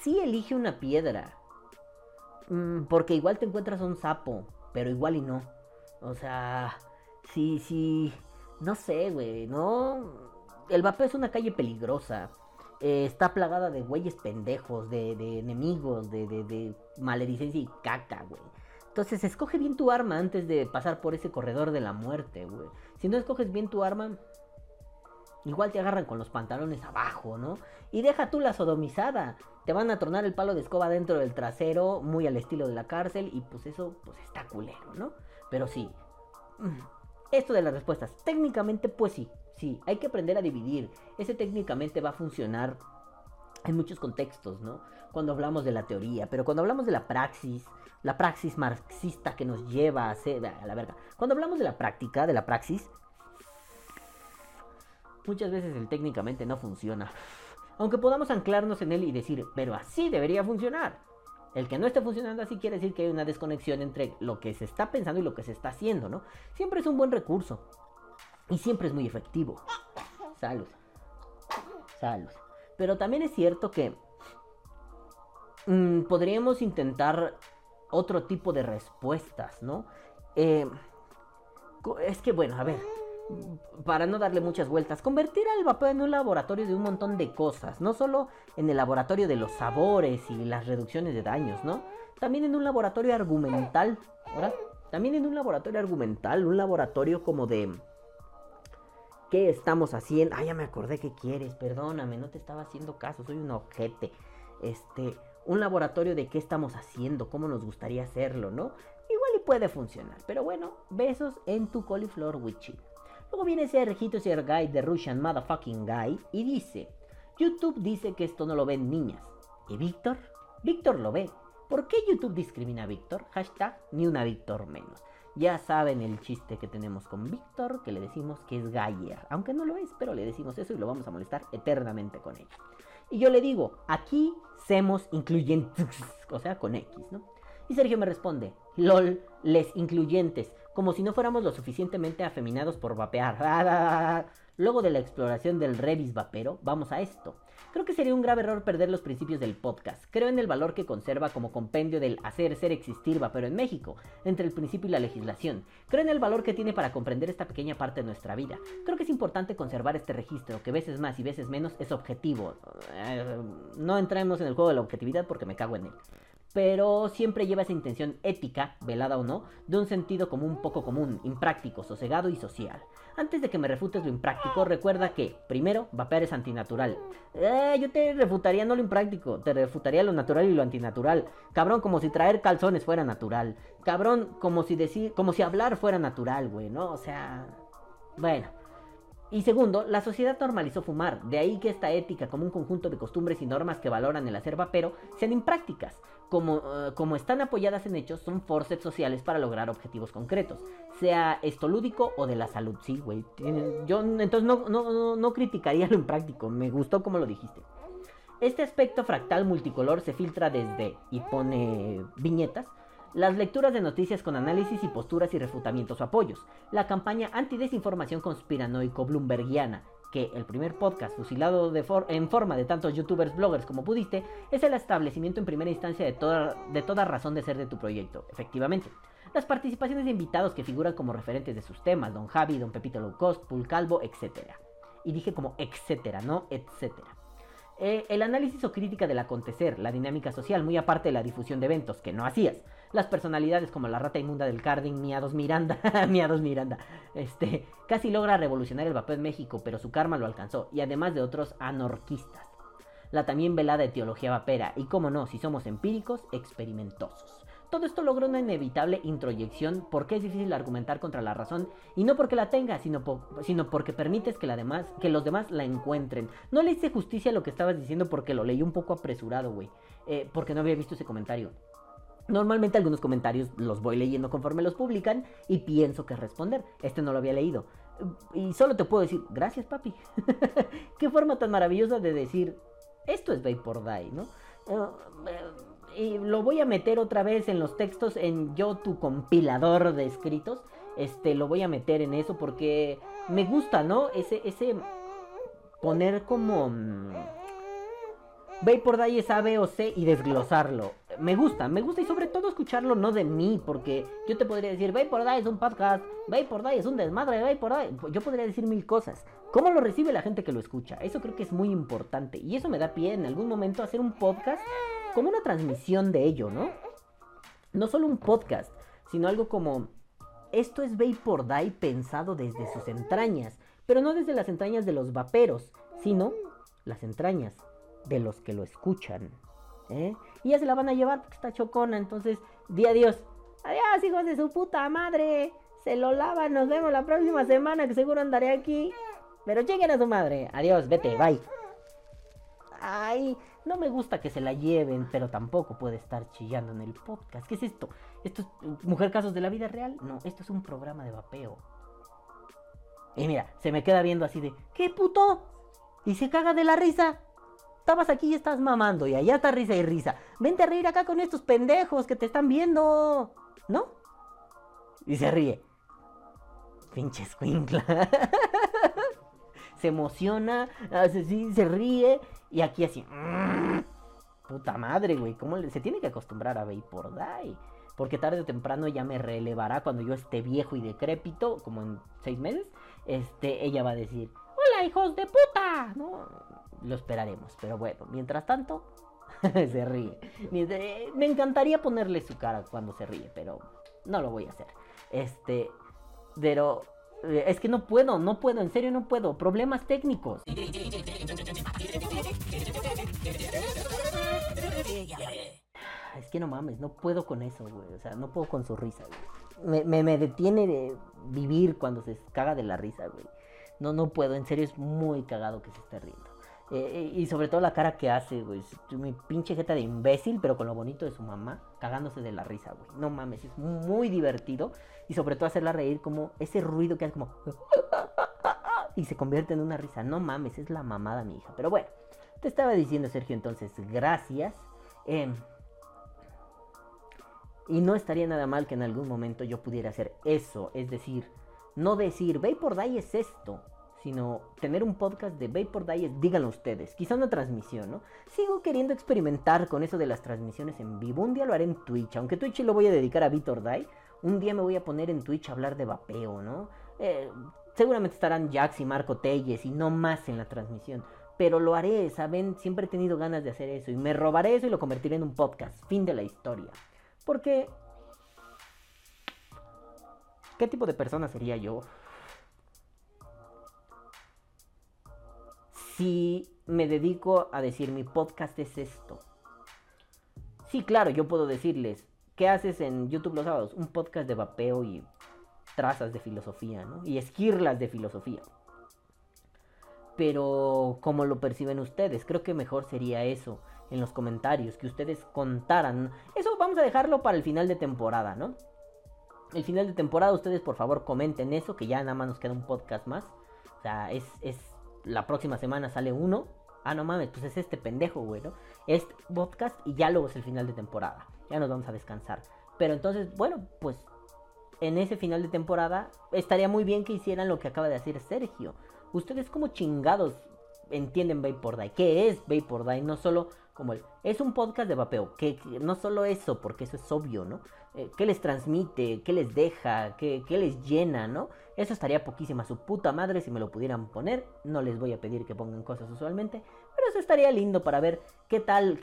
Sí elige una piedra. Porque igual te encuentras a un sapo. Pero igual y no. O sea... Sí... No sé, güey. No... El Vapor es una calle peligrosa. Está plagada de güeyes pendejos. De enemigos. De maledicencia y caca, güey. Entonces, escoge bien tu arma antes de pasar por ese corredor de la muerte, güey. Si no escoges bien tu arma, igual te agarran con los pantalones abajo, ¿no? Y deja tú la sodomizada. Te van a tronar el palo de escoba dentro del trasero, muy al estilo de la cárcel, y pues eso, pues está culero, ¿no? Pero sí, esto de las respuestas, técnicamente, pues sí, hay que aprender a dividir. Ese técnicamente va a funcionar en muchos contextos, ¿no? Cuando hablamos de la teoría, pero cuando hablamos de la praxis marxista que nos lleva a hacer... A la verga. Cuando hablamos de la práctica, de la praxis, muchas veces el técnicamente no funciona. Aunque podamos anclarnos en él y decir, pero así debería funcionar. El que no esté funcionando así quiere decir que hay una desconexión entre lo que se está pensando y lo que se está haciendo, ¿no? Siempre es un buen recurso. Y siempre es muy efectivo. Salud. Pero también es cierto que podríamos intentar otro tipo de respuestas, ¿no? Es que, bueno, a ver, para no darle muchas vueltas, convertir al vapor en un laboratorio de un montón de cosas, no solo en el laboratorio de los sabores y las reducciones de daños, ¿no? También en un laboratorio argumental, ¿verdad? También en un laboratorio argumental, un laboratorio como de... ¿Qué estamos haciendo? Ah, ya me acordé que quieres, perdóname, no te estaba haciendo caso, soy un ojete. Un laboratorio de qué estamos haciendo, cómo nos gustaría hacerlo, ¿no? Igual y puede funcionar, pero bueno, besos en tu coliflor, Wichi. Luego viene Sergio Sergay de Russian Motherfucking Guy y dice, YouTube dice que esto no lo ven niñas. ¿Y Víctor? Víctor lo ve. ¿Por qué YouTube discrimina a Víctor? Hashtag ni una Víctor menos. Ya saben el chiste que tenemos con Víctor, que le decimos que es gayer. Aunque no lo es, pero le decimos eso y lo vamos a molestar eternamente con ello. Y yo le digo, aquí semos incluyentes, o sea, con X, ¿no? Y Sergio me responde, lol, les incluyentes, como si no fuéramos lo suficientemente afeminados por vapear. Luego de la exploración del Revis vapero, vamos a esto. Creo que sería un grave error perder los principios del podcast. Creo en el valor que conserva como compendio del hacer, ser, existir vapero en México, entre el principio y la legislación. Creo en el valor que tiene para comprender esta pequeña parte de nuestra vida. Creo que es importante conservar este registro, que veces más y veces menos es objetivo. No entremos en el juego de la objetividad porque me cago en él. Pero siempre lleva esa intención ética, velada o no, de un sentido común poco común, impráctico, sosegado y social. Antes de que me refutes lo impráctico, recuerda que, primero, vapear es antinatural. Yo te refutaría no lo impráctico, te refutaría lo natural y lo antinatural. Cabrón, como si traer calzones fuera natural. Cabrón, como si hablar fuera natural, güey, ¿no? O sea... Bueno... Y segundo, la sociedad normalizó fumar, de ahí que esta ética como un conjunto de costumbres y normas que valoran el hacer vapero sean imprácticas, como están apoyadas en hechos, son forceps sociales para lograr objetivos concretos, sea esto lúdico o de la salud, sí, güey, yo entonces no criticaría lo impráctico, me gustó como lo dijiste. Este aspecto fractal multicolor se filtra desde, y pone viñetas, las lecturas de noticias con análisis y posturas y refutamientos o apoyos. La campaña antidesinformación conspiranoico-bloombergiana, que el primer podcast fusilado en forma de tantos youtubers, bloggers como pudiste, es el establecimiento en primera instancia de toda razón de ser de tu proyecto, efectivamente. Las participaciones de invitados que figuran como referentes de sus temas, Don Javi, Don Pepito Low Cost, Pul Calvo, etc. Y dije como etcétera, no etcétera. El análisis o crítica del acontecer, la dinámica social, muy aparte de la difusión de eventos, que no hacías. Las personalidades como la rata inmunda del Carding, Miados Miranda. Casi logra revolucionar el vapeo en México, pero su karma lo alcanzó, y además de otros anarquistas. La también velada etiología vapera, y cómo no, si somos empíricos, experimentosos. todo esto logra una inevitable introyección porque es difícil argumentar contra la razón, y no porque la tenga, sino porque permites que los demás la encuentren. No le hice justicia a lo que estabas diciendo porque lo leí un poco apresurado, güey, porque no había visto ese comentario. Normalmente algunos comentarios los voy leyendo conforme los publican y pienso que responder. Este no lo había leído. Y solo te puedo decir, gracias, papi. Qué forma tan maravillosa de decir, esto es Vapor Dye, ¿no? Y lo voy a meter otra vez en los textos, en yo, tu compilador de escritos. Lo voy a meter en eso porque me gusta, ¿no? Ese poner como... Vapor Dye es A, B o C y desglosarlo. Me gusta y sobre todo escucharlo no de mí, porque yo te podría decir, Vapor Dye es un podcast, Vapor Dye es un desmadre, Vapor Dye... Yo podría decir mil cosas. ¿Cómo lo recibe la gente que lo escucha? Eso creo que es muy importante y eso me da pie en algún momento a hacer un podcast como una transmisión de ello, ¿no? No solo un podcast, sino algo como... Esto es Vapor Dye pensado desde sus entrañas, pero no desde las entrañas de los vaperos, sino las entrañas de los que lo escuchan, ¿eh? Y ya se la van a llevar porque está chocona. Entonces, di adiós. Adiós, hijos de su puta madre. Se lo lavan, nos vemos la próxima semana, que seguro andaré aquí. Pero lleguen a su madre. Adiós, vete, bye. Ay, no me gusta que se la lleven, pero tampoco puede estar chillando en el podcast. ¿Qué es esto? ¿Esto es Mujer Casos de la Vida Real? No, esto es un programa de vapeo. Y mira, se me queda viendo así de, ¿qué puto? Y se caga de la risa. Estabas aquí y estás mamando, y allá está risa y risa. Vente a reír acá con estos pendejos que te están viendo, ¿no? Y se ríe. Pinche escuincla. Se emociona, se ríe, y aquí así. Puta madre, güey. Se tiene que acostumbrar a Vapor Dye. Porque tarde o temprano ella me relevará cuando yo esté viejo y decrépito, como en 6 meses. Ella va a decir, ¡hola, hijos de puta! No, lo esperaremos, pero bueno, mientras tanto, se ríe. Me encantaría ponerle su cara cuando se ríe, pero no lo voy a hacer. Pero es que no puedo, en serio no puedo. Problemas técnicos. Es que no mames, no puedo con eso, güey. O sea, no puedo con su risa, güey. Me detiene de vivir cuando se caga de la risa, güey. No puedo, en serio es muy cagado que se esté riendo. Y sobre todo la cara que hace, güey. Mi pinche jeta de imbécil, pero con lo bonito de su mamá, cagándose de la risa, güey. No mames, es muy divertido. Y sobre todo hacerla reír como ese ruido que hace como... Y se convierte en una risa. No mames, es la mamada, mi hija. Pero bueno, te estaba diciendo, Sergio, entonces, gracias. Y no estaría nada mal que en algún momento yo pudiera hacer eso. Es decir... No decir, Vapor Dye es esto, sino tener un podcast de Vapor Dye es, díganlo ustedes, quizá una transmisión, ¿no? Sigo queriendo experimentar con eso de las transmisiones en vivo. Un día lo haré en Twitch, aunque Twitch lo voy a dedicar a Vapor Dye. Un día me voy a poner en Twitch a hablar de vapeo, ¿no? Seguramente estarán Jax y Marco Telles y no más en la transmisión. Pero lo haré, ¿saben? Siempre he tenido ganas de hacer eso y me robaré eso y lo convertiré en un podcast. Fin de la historia. Porque... ¿qué tipo de persona sería yo si me dedico a decir mi podcast es esto? Sí, claro, yo puedo decirles, ¿qué haces en YouTube los sábados? Un podcast de vapeo y trazas de filosofía, ¿no? Y esquirlas de filosofía. Pero, ¿cómo lo perciben ustedes? Creo que mejor sería eso, en los comentarios, que ustedes contaran. Eso vamos a dejarlo para el final de temporada, ¿no? El final de temporada, ustedes por favor comenten eso, que ya nada más nos queda un podcast más. O sea, es la próxima semana sale uno. Ah, no mames, pues es este pendejo, güey, ¿no? Este podcast y ya luego es el final de temporada. Ya nos vamos a descansar. Pero entonces, bueno, pues en ese final de temporada estaría muy bien que hicieran lo que acaba de hacer Sergio. Ustedes como chingados entienden Vapor Dye. ¿Qué es Vapor Dye? No solo... como es un podcast de vapeo, que no solo eso, porque eso es obvio, ¿no? ¿Qué les transmite? ¿Qué les deja? ¿Qué les llena, no? Eso estaría poquísima su puta madre si me lo pudieran poner. No les voy a pedir que pongan cosas usualmente, pero eso estaría lindo para ver qué tal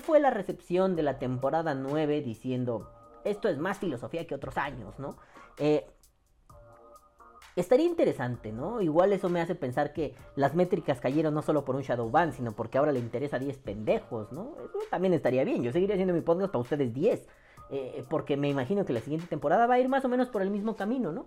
fue la recepción de la temporada 9 diciendo, esto es más filosofía que otros años, ¿no? Estaría interesante, ¿no? Igual eso me hace pensar que las métricas cayeron no solo por un Shadowban, sino porque ahora le interesa a 10 pendejos, ¿no? Eso también estaría bien. Yo seguiría haciendo mi podcast para ustedes 10. Porque me imagino que la siguiente temporada va a ir más o menos por el mismo camino, ¿no?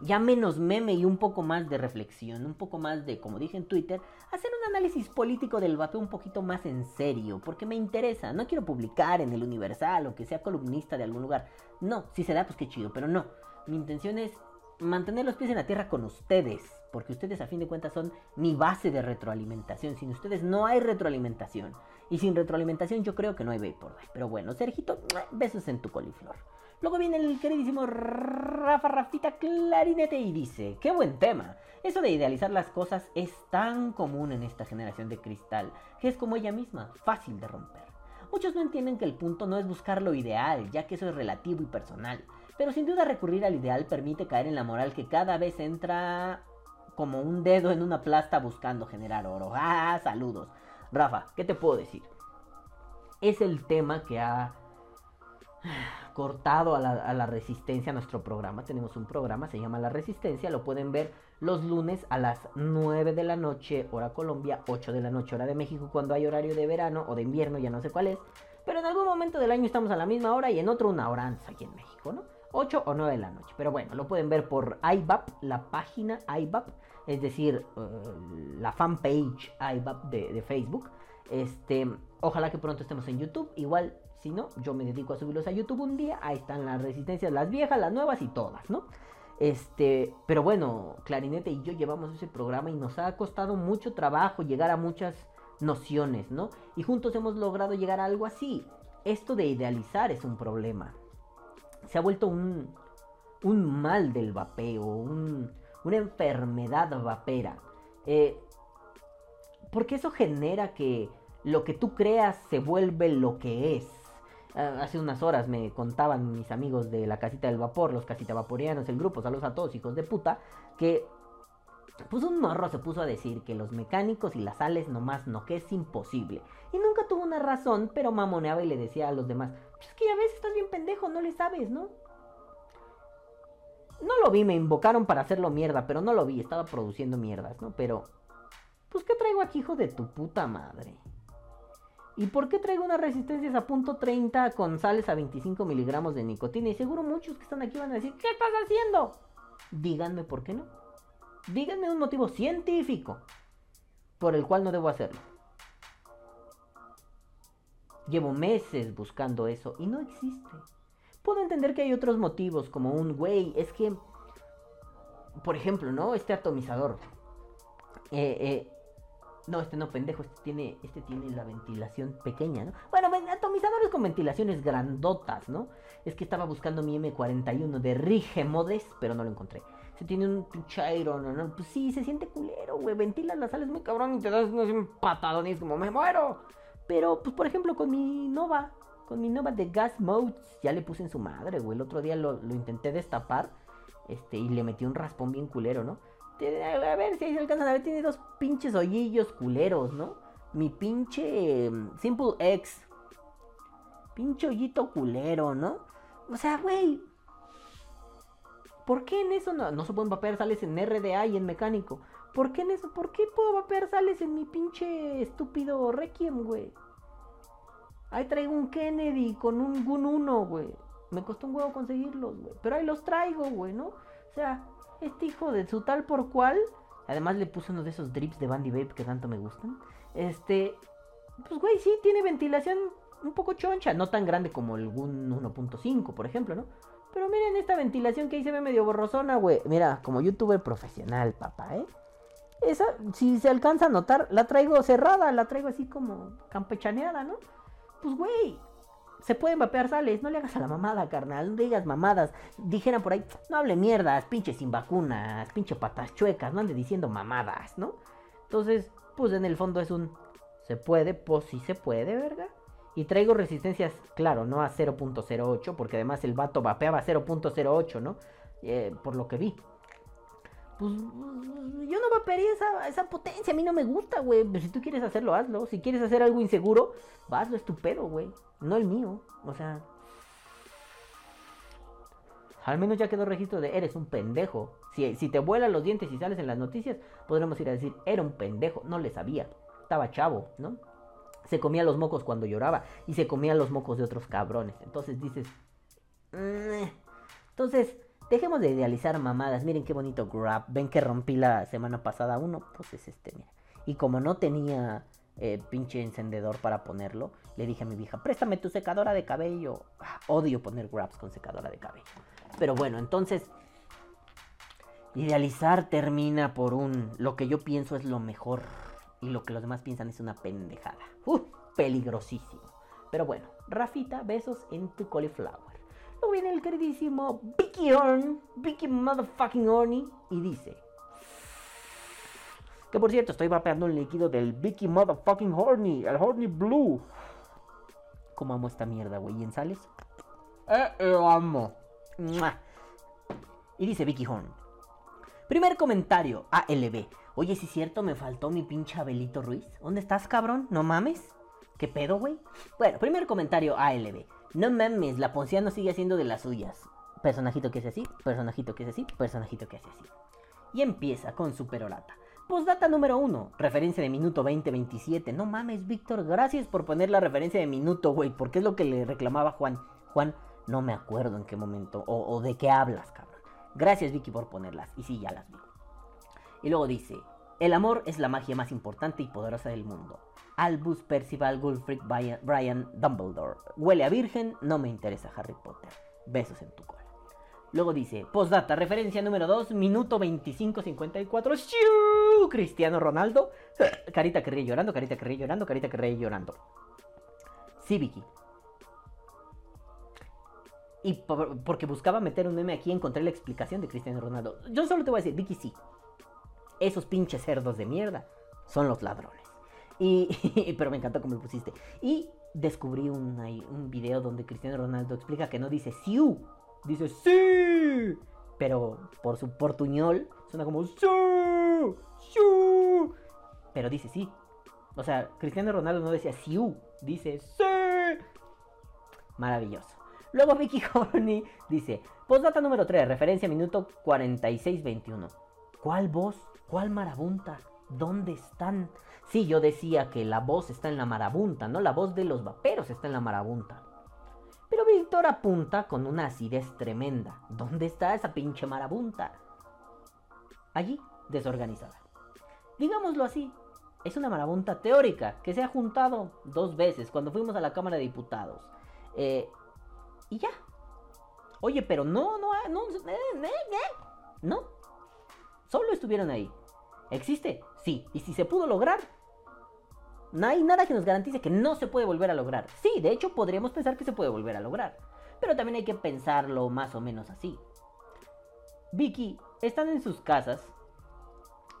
Ya menos meme y un poco más de reflexión, un poco más de, como dije en Twitter, hacer un análisis político del vapeo un poquito más en serio, porque me interesa. No quiero publicar en el Universal o que sea columnista de algún lugar. No, si se da, pues qué chido, pero no. Mi intención es mantener los pies en la tierra con ustedes, porque ustedes a fin de cuentas son mi base de retroalimentación. Sin ustedes no hay retroalimentación, y sin retroalimentación yo creo que no hay Vapor Dye. Pero bueno, Sergito, besos en tu coliflor. Luego viene el queridísimo Rafa Rafita Clarinete y dice: ¡qué buen tema! Eso de idealizar las cosas es tan común en esta generación de cristal, que es como ella misma, fácil de romper. Muchos no entienden que el punto no es buscar lo ideal, ya que eso es relativo y personal. Pero sin duda recurrir al ideal permite caer en la moral que cada vez entra como un dedo en una plasta buscando generar oro. ¡Ah, saludos! Rafa, ¿qué te puedo decir? Es el tema que ha cortado a la resistencia a nuestro programa. Tenemos un programa, se llama La Resistencia. Lo pueden ver los lunes a las 9 de la noche, hora Colombia, 8 de la noche, hora de México, cuando hay horario de verano o de invierno, ya no sé cuál es. Pero en algún momento del año estamos a la misma hora y en otro una hora antes aquí en México, ¿no? 8 o 9 de la noche, pero bueno, lo pueden ver por IBAP, la página IBAP, es decir, la fanpage IBAP de Facebook. Ojalá que pronto estemos en YouTube, igual si no, yo me dedico a subirlos a YouTube un día. Ahí están las resistencias, las viejas, las nuevas y todas, ¿no? Pero bueno, Clarinete y yo llevamos ese programa y nos ha costado mucho trabajo llegar a muchas nociones, ¿no? Y juntos hemos logrado llegar a algo así. Esto de idealizar es un problema. Se ha vuelto un mal del vapeo, una enfermedad vapera. Porque eso genera que lo que tú creas se vuelve lo que es. Hace unas horas me contaban mis amigos de la Casita del Vapor, los casita vaporianos, el grupo, saludos a todos, hijos de puta, que pues un morro se puso a decir que los mecánicos y las sales nomás no, que es imposible. Y nunca tuvo una razón, pero mamoneaba y le decía a los demás: pues que ya ves, estás bien pendejo, no le sabes, ¿no? No lo vi, me invocaron para hacerlo mierda, pero no lo vi, estaba produciendo mierdas, ¿no? Pero, pues ¿qué traigo aquí, hijo de tu puta madre? ¿Y por qué traigo unas resistencias a .30 con sales a 25 miligramos de nicotina? Y seguro muchos que están aquí van a decir: ¿qué estás haciendo? Díganme por qué no. Díganme un motivo científico por el cual no debo hacerlo. Llevo meses buscando eso y no existe. Puedo entender que hay otros motivos, como un güey, es que, por ejemplo, ¿no? Este atomizador. No, este no, pendejo, este tiene la ventilación pequeña, ¿no? Bueno, atomizadores con ventilaciones grandotas, ¿no? Es que estaba buscando mi M41 de Rige Modes, pero no lo encontré. Se tiene un pinchairo, ¿no? Pues sí, se siente culero, güey. Ventilas las sales muy cabrón y te das unos empatadones como me muero. Pero, pues, por ejemplo, con mi Nova de Gas Modes, ya le puse en su madre, güey. El otro día lo intenté destapar, y le metí un raspón bien culero, ¿no? A ver si ahí se alcanzan a ver, tiene dos pinches hoyillos culeros, ¿no? Mi pinche Simple X, pinche hoyito culero, ¿no? O sea, güey, ¿por qué en eso no se pueden vapear sales en RDA y en mecánico? ¿Por qué en eso? ¿Por qué puedo vapear sales en mi pinche estúpido Requiem, güey? Ahí traigo un Kennedy con un Gun 1, güey. Me costó un huevo conseguirlos, güey, pero ahí los traigo, güey, ¿no? O sea, este hijo de su tal por cual. Además le puse uno de esos drips de Bandy Vape que tanto me gustan. Pues güey, sí, tiene ventilación un poco choncha. No tan grande como el Gun 1.5, por ejemplo, ¿no? Pero miren esta ventilación que ahí se ve medio borrosona, güey. Mira, como youtuber profesional, papá, ¿eh? Esa, si se alcanza a notar, la traigo cerrada. La traigo así como campechaneada, ¿no? Pues güey, se pueden vapear sales, no le hagas a la mamada, carnal, no digas mamadas. Dijeran por ahí: no hable mierdas, pinche sin vacunas, pinche patas chuecas, no ande diciendo mamadas, ¿no? Entonces, pues en el fondo es un se puede, pues sí se puede, ¿verdad? Y traigo resistencias, claro, no a 0.08, porque además el vato vapeaba a 0.08, ¿no? Por lo que vi. Pues yo no vapearía esa potencia, a mí no me gusta, güey. Pero si tú quieres hacerlo, hazlo. Si quieres hacer algo inseguro, hazlo, es tu pedo, güey. No el mío, o sea... Al menos ya quedó registro de eres un pendejo. Si te vuelan los dientes y sales en las noticias, podremos ir a decir, era un pendejo, no le sabía, estaba chavo, ¿no? Se comía los mocos cuando lloraba y se comía los mocos de otros cabrones. Entonces dices, entonces dejemos de idealizar mamadas. Miren qué bonito grab, ven que rompí la semana pasada uno, pues es este, mira. Y como no tenía pinche encendedor para ponerlo, le dije a mi vieja, préstame tu secadora de cabello. Ah, odio poner grabs con secadora de cabello. Pero bueno, entonces idealizar termina por un, lo que yo pienso es lo mejor y lo que los demás piensan es una pendejada. Peligrosísimo. Pero bueno, Rafita, besos en tu cauliflower. Luego viene el queridísimo Vicky Orn, Vicky motherfucking Orny, y dice, que por cierto, estoy vapeando un líquido del Vicky motherfucking Horny, el Horny Blue. ¿Cómo amo esta mierda, güey? ¿Y en sales? Lo amo. ¡Mua! Y dice Vicky Horn. Primer comentario, ALB. Oye, ¿sí es cierto? Me faltó mi pinche Abelito Ruiz. ¿Dónde estás, cabrón? ¿No mames? ¿Qué pedo, güey? Bueno, primer comentario, ALB. No mames, la Ponciano sigue haciendo de las suyas. Personajito que hace así, personajito que hace así, personajito que hace así. Y empieza con Superorata. Postdata número 1, referencia de minuto 20-27. No mames, Víctor, gracias por poner la referencia de minuto, güey, porque es lo que le reclamaba Juan, no me acuerdo en qué momento, o de qué hablas, cabrón. Gracias, Vicky, por ponerlas, y sí, ya las vi. Y luego dice, el amor es la magia más importante y poderosa del mundo. Albus Percival Gulfric Brian Dumbledore. Huele a virgen, no me interesa Harry Potter. Besos en tu cola. Luego dice, postdata, referencia número 2, minuto 25:54. ¡Shiu! Cristiano Ronaldo. Carita que ríe llorando, carita que ríe llorando, carita que ríe llorando. Sí, Vicky. Y porque buscaba meter un meme aquí, encontré la explicación de Cristiano Ronaldo. Yo solo te voy a decir, Vicky, sí. Esos pinches cerdos de mierda son los ladrones. Pero me encantó cómo lo pusiste. Y descubrí un video donde Cristiano Ronaldo explica que no dice siu. Dice sí, pero por su portuñol suena como siu, siu, pero dice sí. O sea, Cristiano Ronaldo no decía siu, dice sí. Maravilloso. Luego Vicky Horny dice, postdata número 3, referencia minuto 46:21. ¿Cuál voz? ¿Cuál marabunta? ¿Dónde están? Sí, yo decía que la voz está en la marabunta, no, la voz de los vaperos está en la marabunta. Pero Víctor apunta con una acidez tremenda. ¿Dónde está esa pinche marabunta? Allí, desorganizada. Digámoslo así, es una marabunta teórica que se ha juntado dos veces cuando fuimos a la Cámara de Diputados. Y ya. Oye, pero no. Solo estuvieron ahí. ¿Existe? Sí. Y si se pudo lograr, no hay nada que nos garantice que no se puede volver a lograr. Sí, de hecho podríamos pensar que se puede volver a lograr, pero también hay que pensarlo más o menos así. Vicky, están en sus casas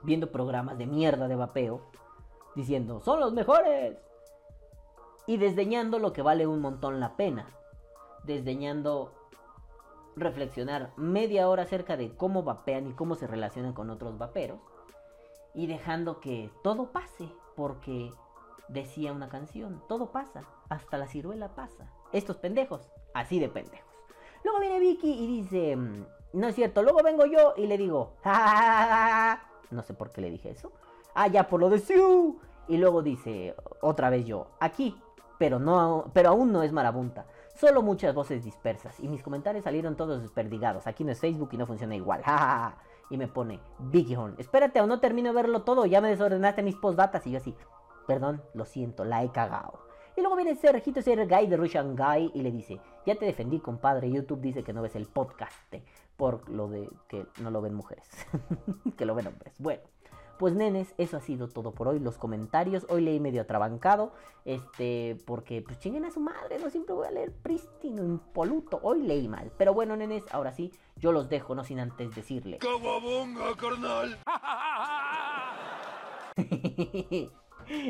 viendo programas de mierda de vapeo, diciendo, ¡son los mejores! Y desdeñando lo que vale un montón la pena, desdeñando reflexionar media hora acerca de cómo vapean y cómo se relacionan con otros vaperos, y dejando que todo pase, porque decía una canción, todo pasa, hasta la ciruela pasa. Estos pendejos, así de pendejos. Luego viene Vicky y dice, no es cierto, luego vengo yo y le digo, ¡ja, ja, ja, ja! No sé por qué le dije eso. Ah, ya, por lo de Siu. Y luego dice, otra vez yo, aquí, pero aún no es marabunta. Solo muchas voces dispersas y mis comentarios salieron todos desperdigados. Aquí no es Facebook y no funciona igual. ¡Ja, ja, ja! Y me pone, Vicky Horn, espérate o no termino de verlo todo, ya me desordenaste mis postdatas. Y yo así, perdón, lo siento, la he cagado. Y luego viene Sergito Sergay de Russian Guy y le dice, ya te defendí, compadre, YouTube dice que no ves el podcast, por lo de que no lo ven mujeres, que lo ven hombres. Bueno, pues nenes, eso ha sido todo por hoy. Los comentarios, hoy leí medio atrabancado, porque pues chinguen a su madre, no siempre voy a leer prístino, impoluto, hoy leí mal. Pero bueno, nenes, ahora sí, yo los dejo, no sin antes decirle... ¡Cababonga, carnal!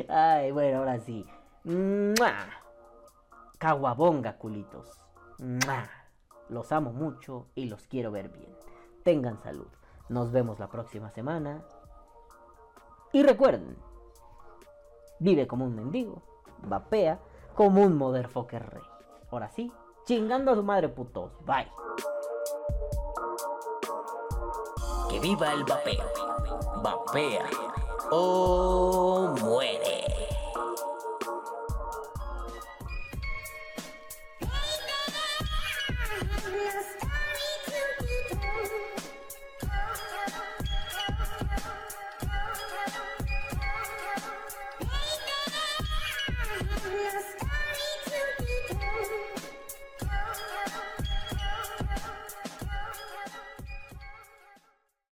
Ay, bueno, ahora sí. ¡Mua! ¡Caguabonga, culitos! ¡Mua! Los amo mucho y los quiero ver bien. Tengan salud. Nos vemos la próxima semana. Y recuerden, vive como un mendigo, vapea como un motherfucker rey. Ahora sí, chingando a su madre, putos. Bye. viva el vapeo. Vapea o muere.